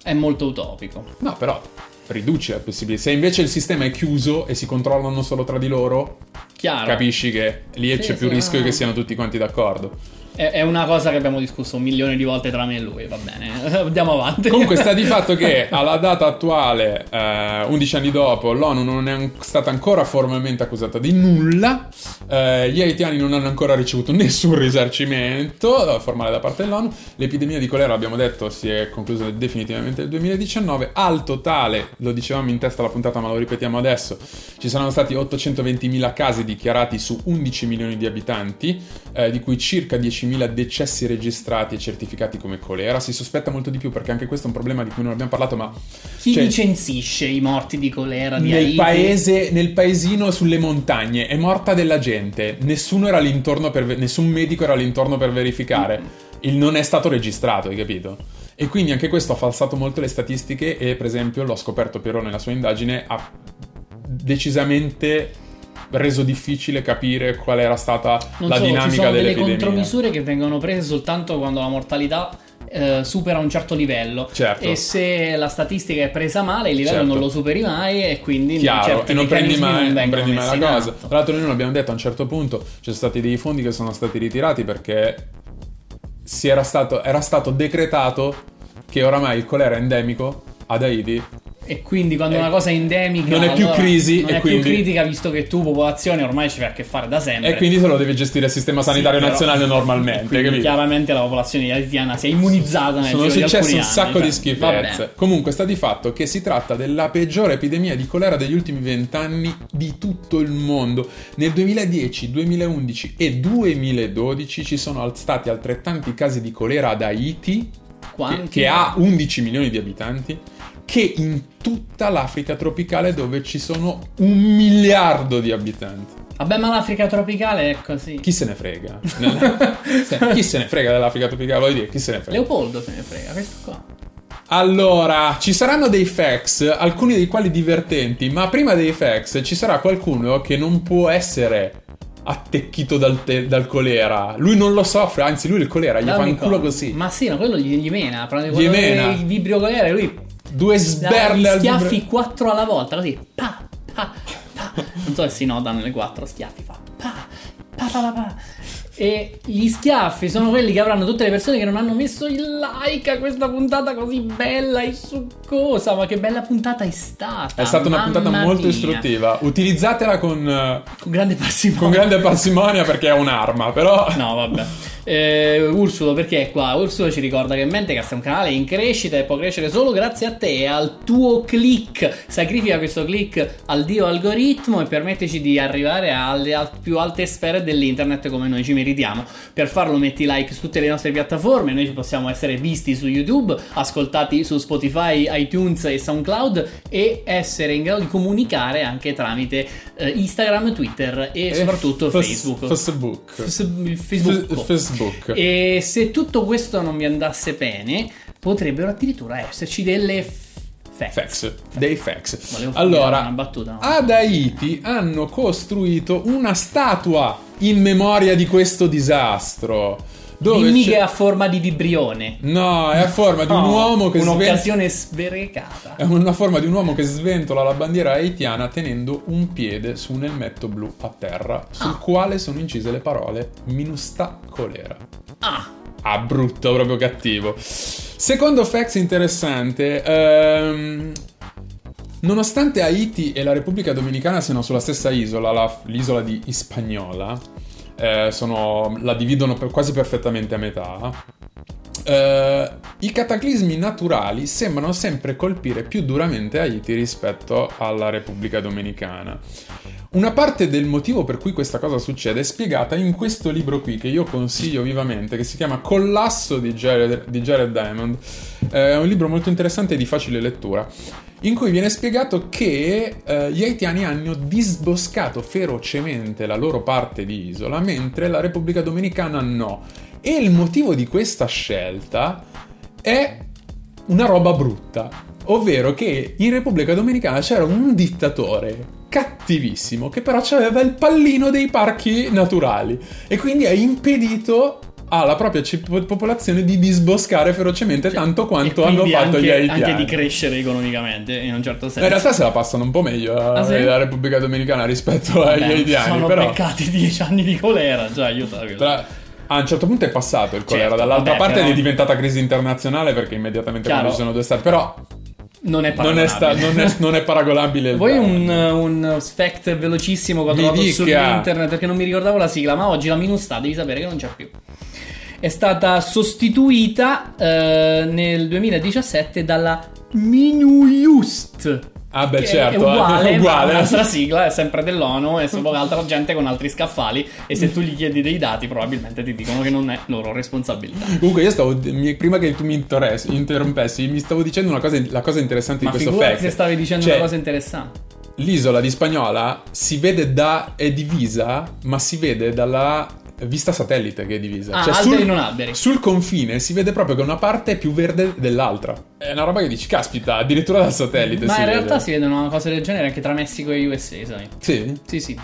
È molto utopico. No, però riduci la possibilità. Se invece il sistema è chiuso e si controllano solo tra di loro, chiaro, capisci che lì sì, c'è sì, più sì, rischio ah. che siano tutti quanti d'accordo. È una cosa che abbiamo discusso un milione di volte tra me e lui, va bene, andiamo avanti. Comunque sta di fatto che alla data attuale, eh, undici anni dopo, l'ONU non è stata ancora formalmente accusata di nulla, eh, gli haitiani non hanno ancora ricevuto nessun risarcimento formale da parte dell'ONU, l'epidemia di colera, abbiamo detto, si è conclusa definitivamente nel duemiladiciannove, al totale, lo dicevamo in testa alla puntata ma lo ripetiamo adesso, ci saranno stati ottocentoventimila casi dichiarati su undici milioni di abitanti, eh, di cui circa diecimila decessi registrati e certificati come colera. Si sospetta molto di più perché anche questo è un problema di cui non abbiamo parlato, ma chi cioè, licenzisce i morti di colera di nel Haiti? Paese, nel paesino sulle montagne è morta della gente, nessuno era all'intorno per, nessun medico era all'intorno per verificare, mm. il non è stato registrato, hai capito? E quindi anche questo ha falsato molto le statistiche e per esempio l'ho scoperto però nella sua indagine ha decisamente reso difficile capire qual era stata non la so, dinamica ci sono dell'epidemia. Delle contromisure che vengono prese soltanto quando la mortalità eh, supera un certo livello, certo. E se la statistica è presa male il livello certo. non lo superi mai e quindi certo e non prendi mai, non non prendi mai la cosa. Tra l'altro noi non abbiamo detto, a un certo punto ci sono stati dei fondi che sono stati ritirati perché si era stato era stato decretato che oramai il colera è endemico ad Haiti E quindi quando eh, una cosa è endemica non è più allora crisi non e è quindi... più critica, visto che tu popolazione ormai ci fai a che fare da sempre, e quindi te lo devi gestire il sistema sanitario sì, nazionale però... normalmente, quindi, capito? Chiaramente la popolazione haitiana si è immunizzata nel sono successe un anni, sacco cioè... di schifezze. Comunque sta di fatto che si tratta della peggiore epidemia di colera degli ultimi vent'anni di tutto il mondo. Nel duemiladieci, duemilaundici e duemiladodici ci sono stati altrettanti casi di colera ad Haiti, che, che ha undici milioni di abitanti, che in tutta l'Africa tropicale, dove ci sono un miliardo di abitanti. Vabbè, ma l'Africa tropicale è così. Chi se ne frega? Chi se ne frega dell'Africa tropicale? Voglio dire, chi se ne frega? Leopoldo se ne frega, questo qua. Allora, ci saranno dei facts, alcuni dei quali divertenti, ma prima dei facts ci sarà qualcuno che non può essere attecchito dal, te- dal colera. Lui non lo soffre, anzi lui il colera gli fa un culo così. Ma sì, ma quello gli, gli mena, gli mena. Il vibrio colerae lui... Due sberle al schiaffi, al... quattro alla volta, così pa, pa, pa. Non so se si notano le quattro schiaffi, fa pa, pa, pa, pa, pa. E gli schiaffi sono quelli che avranno tutte le persone che non hanno messo il like a questa puntata così bella e succosa. Ma che bella puntata è stata! È stata una puntata mia. Molto istruttiva. Utilizzatela con, con grande parsimonia. Con grande parsimonia, perché è un'arma, però. No, vabbè. Eh, Ursulo, perché è qua? Ursulo ci ricorda che Mentecast è un canale in crescita e può crescere solo grazie a te e al tuo click. Sacrifica questo click al dio algoritmo e permettici di arrivare alle alt- più alte sfere dell'internet come noi ci meritiamo. Per farlo metti like su tutte le nostre piattaforme. Noi ci possiamo essere visti su YouTube, ascoltati su Spotify, iTunes e SoundCloud, e essere in grado di comunicare anche tramite eh, Instagram, Twitter e, e soprattutto f- Facebook Facebook f- Facebook f- Book. E se tutto questo non vi andasse bene, potrebbero addirittura esserci delle facts, facts. Dei facts. Volevo fare allora, una battuta, no? Ad Haiti hanno costruito una statua in memoria di questo disastro. Dimmi che è a forma di vibrione. No, è a forma di un oh, uomo che un'occasione sven... sberecata. È una forma di un uomo che sventola la bandiera haitiana tenendo un piede su un elmetto blu a terra, sul ah. quale sono incise le parole MINUSTAH colera. Ah, ah brutto, proprio cattivo. Secondo facts interessante, ehm... nonostante Haiti e la Repubblica Dominicana siano sulla stessa isola, la... l'isola di Hispaniola, Eh, sono, la dividono per, quasi perfettamente a metà, eh, i cataclismi naturali sembrano sempre colpire più duramente Haiti rispetto alla Repubblica Dominicana. Una parte del motivo per cui questa cosa succede è spiegata in questo libro qui, che io consiglio vivamente, che si chiama Collasso di Jared, di Jared Diamond. Eh, è un libro molto interessante e di facile lettura, in cui viene spiegato che eh, gli haitiani hanno disboscato ferocemente la loro parte di isola, mentre la Repubblica Dominicana no. E il motivo di questa scelta è una roba brutta, ovvero che in Repubblica Dominicana c'era un dittatore cattivissimo che però aveva il pallino dei parchi naturali e quindi ha impedito alla propria popolazione di disboscare ferocemente, cioè, tanto quanto hanno fatto anche gli haitiani, anche di crescere economicamente in un certo senso. In realtà se la passano un po' meglio ah, sì? la Repubblica Dominicana rispetto Vabbè, agli haitiani. Sono però... beccati dieci anni di colera, già aiutami. Tra... A un certo punto è passato il colera, certo, dall'altra vabbè, parte però... ed è diventata crisi internazionale, perché immediatamente quando ci sono due stati, però non è paragonabile. Non è, sta, non è, non è paragonabile. Vuoi un, un fact velocissimo che ho trovato su internet, perché non mi ricordavo la sigla, ma oggi la MINUSTAH devi sapere che non c'è più. È stata sostituita eh, nel duemiladiciassette dalla MINUST. Ah beh, certo, è uguale, eh, uguale. La nostra sigla è sempre dell'ONU e solo altra gente con altri scaffali, e se tu gli chiedi dei dati probabilmente ti dicono che non è loro responsabilità. Comunque io stavo, mi, prima che tu mi interrompessi, mi stavo dicendo una cosa, la cosa interessante ma di questo fact. Ma figurati se stavi dicendo, cioè, una cosa interessante. L'isola di Hispaniola si vede da, è divisa, ma si vede dalla vista satellite che è divisa. Ah, cioè, alberi sul, non alberi. Sul confine si vede proprio che una parte è più verde dell'altra. È una roba che dici, caspita, addirittura dal satellite. Ma si in vede. realtà si vedono cose del genere anche tra Messico e U S A, sai? Sì? Sì, sì.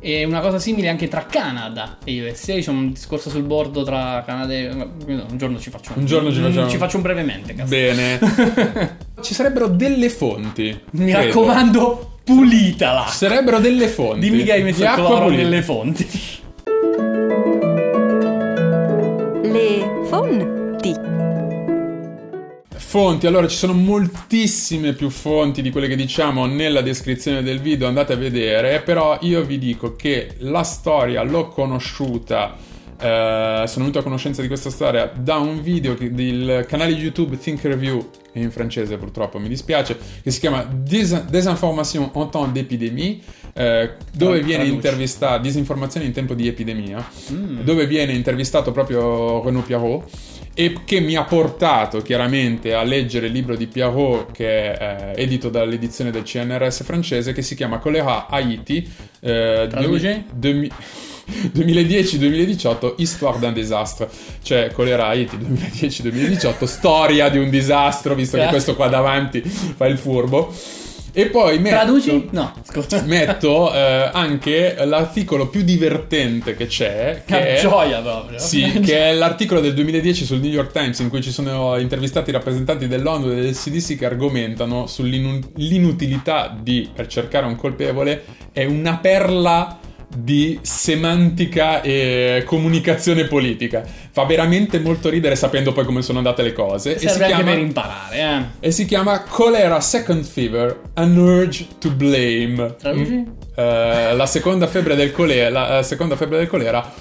E una cosa simile anche tra Canada e U S A. C'è un discorso sul bordo tra Canada e... Un giorno ci faccio un, un giorno ci facciamo. Ci faccio un brevemente, cazzo. Bene. Ci sarebbero delle fonti. Mi credo. raccomando, pulitala. Ci sarebbero delle fonti. Dimmi che hai messo il cloro nelle fonti. Le fonti. Fonti, allora ci sono moltissime più fonti di quelle che diciamo nella descrizione del video, andate a vedere, però io vi dico che la storia l'ho conosciuta, eh, sono venuto a conoscenza di questa storia da un video che, del canale YouTube Think Review, in francese purtroppo mi dispiace, che si chiama Dis- Désinformation en temps d'épidémie, eh, dove oh, viene intervistato, disinformazione in tempo di epidemia, mm. dove viene intervistato proprio Renaud Piarroux, e che mi ha portato chiaramente a leggere il libro di Piarroux che è eh, edito dall'edizione del C N R S francese, che si chiama Cholera Haïti eh, duemila dieci duemila diciotto Histoire d'un désastre, cioè Cholera Haiti duemila dieci duemila diciotto storia di un disastro, visto che questo qua davanti fa il furbo. E poi metto, traduci? No, scusa. metto eh, anche l'articolo più divertente che c'è, che è, gioia proprio. Sì, che è l'articolo del duemila dieci sul New York Times, in cui ci sono intervistati i rappresentanti dell'ONU e del C D C che argomentano sull'inutilità di, per cercare un colpevole, è una perla di semantica e comunicazione politica. Fa veramente molto ridere sapendo poi come sono andate le cose. Serve e si anche chiama, per imparare, eh. E si chiama Cholera Second Fever, An Urge to Blame. Traduci? Mm, eh, la seconda febbre del colera, la, la seconda febbre del colera.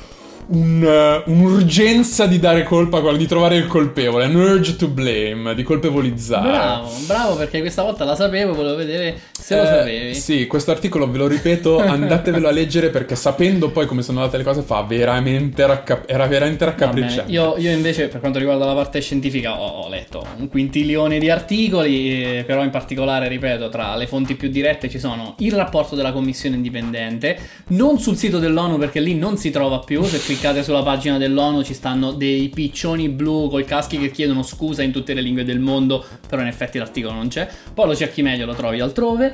Un, uh, un'urgenza di dare colpa, di trovare il colpevole, an urge to blame, di colpevolizzare. Bravo, bravo, perché questa volta la sapevo, volevo vedere se eh, lo sapevi. Sì, questo articolo ve lo ripeto, andatevelo a leggere, perché sapendo poi come sono andate le cose fa veramente racca- era veramente raccapricciante. Io, io invece, per quanto riguarda la parte scientifica, ho, ho letto un quintilione di articoli, eh, però in particolare, ripeto, tra le fonti più dirette ci sono il rapporto della commissione indipendente, non sul sito dell'ONU perché lì non si trova più, se qui cliccate sulla pagina dell'ONU ci stanno dei piccioni blu col caschi che chiedono scusa in tutte le lingue del mondo, però in effetti l'articolo non c'è, poi lo cerchi meglio, lo trovi altrove,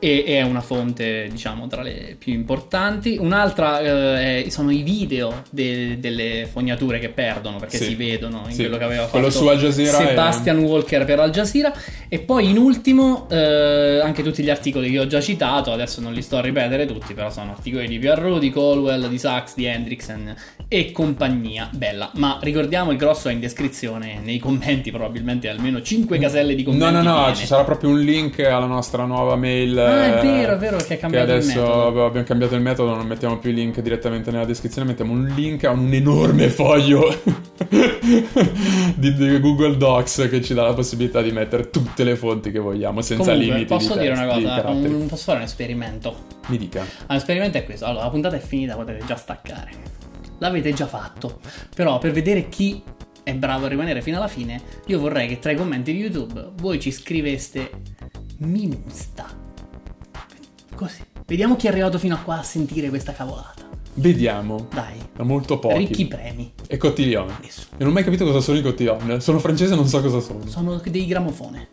e è una fonte diciamo tra le più importanti. Un'altra eh, sono i video de- delle fognature che perdono, perché sì. si vedono in sì. quello che aveva quello fatto su Al Jazeera Sebastian e... Walker per Al Jazeera, e poi in ultimo eh, anche tutti gli articoli che ho già citato, adesso non li sto a ripetere tutti, però sono articoli di Piarroux, di Colwell, di Sachs, di Hendriksen e compagnia bella. Ma ricordiamo, il grosso è in descrizione, nei commenti probabilmente almeno cinque caselle di commenti. No no no, piene. Ci sarà proprio un link alla nostra nuova mail. Ah, è vero, è vero che è cambiato, che adesso il metodo. Abbiamo cambiato il metodo, non mettiamo più il link direttamente nella descrizione, mettiamo un link a un enorme foglio di, di Google Docs che ci dà la possibilità di mettere tutte le fonti che vogliamo senza Comunque, limiti. Posso di dire test, una cosa? Un, posso fare un esperimento? Mi dica. Ah, l'esperimento è questo. Allora, la puntata è finita, potete già staccare. L'avete già fatto, però per vedere chi è bravo a rimanere fino alla fine, io vorrei che tra i commenti di YouTube voi ci scriveste MINUSTAH, così vediamo chi è arrivato fino a qua a sentire questa cavolata. Vediamo. Dai. Da molto pochi. Ricchi premi. E cotillon. Nessuno. E non ho mai capito cosa sono i cotillon. Sono francese e non so cosa sono. Sono dei gramofone.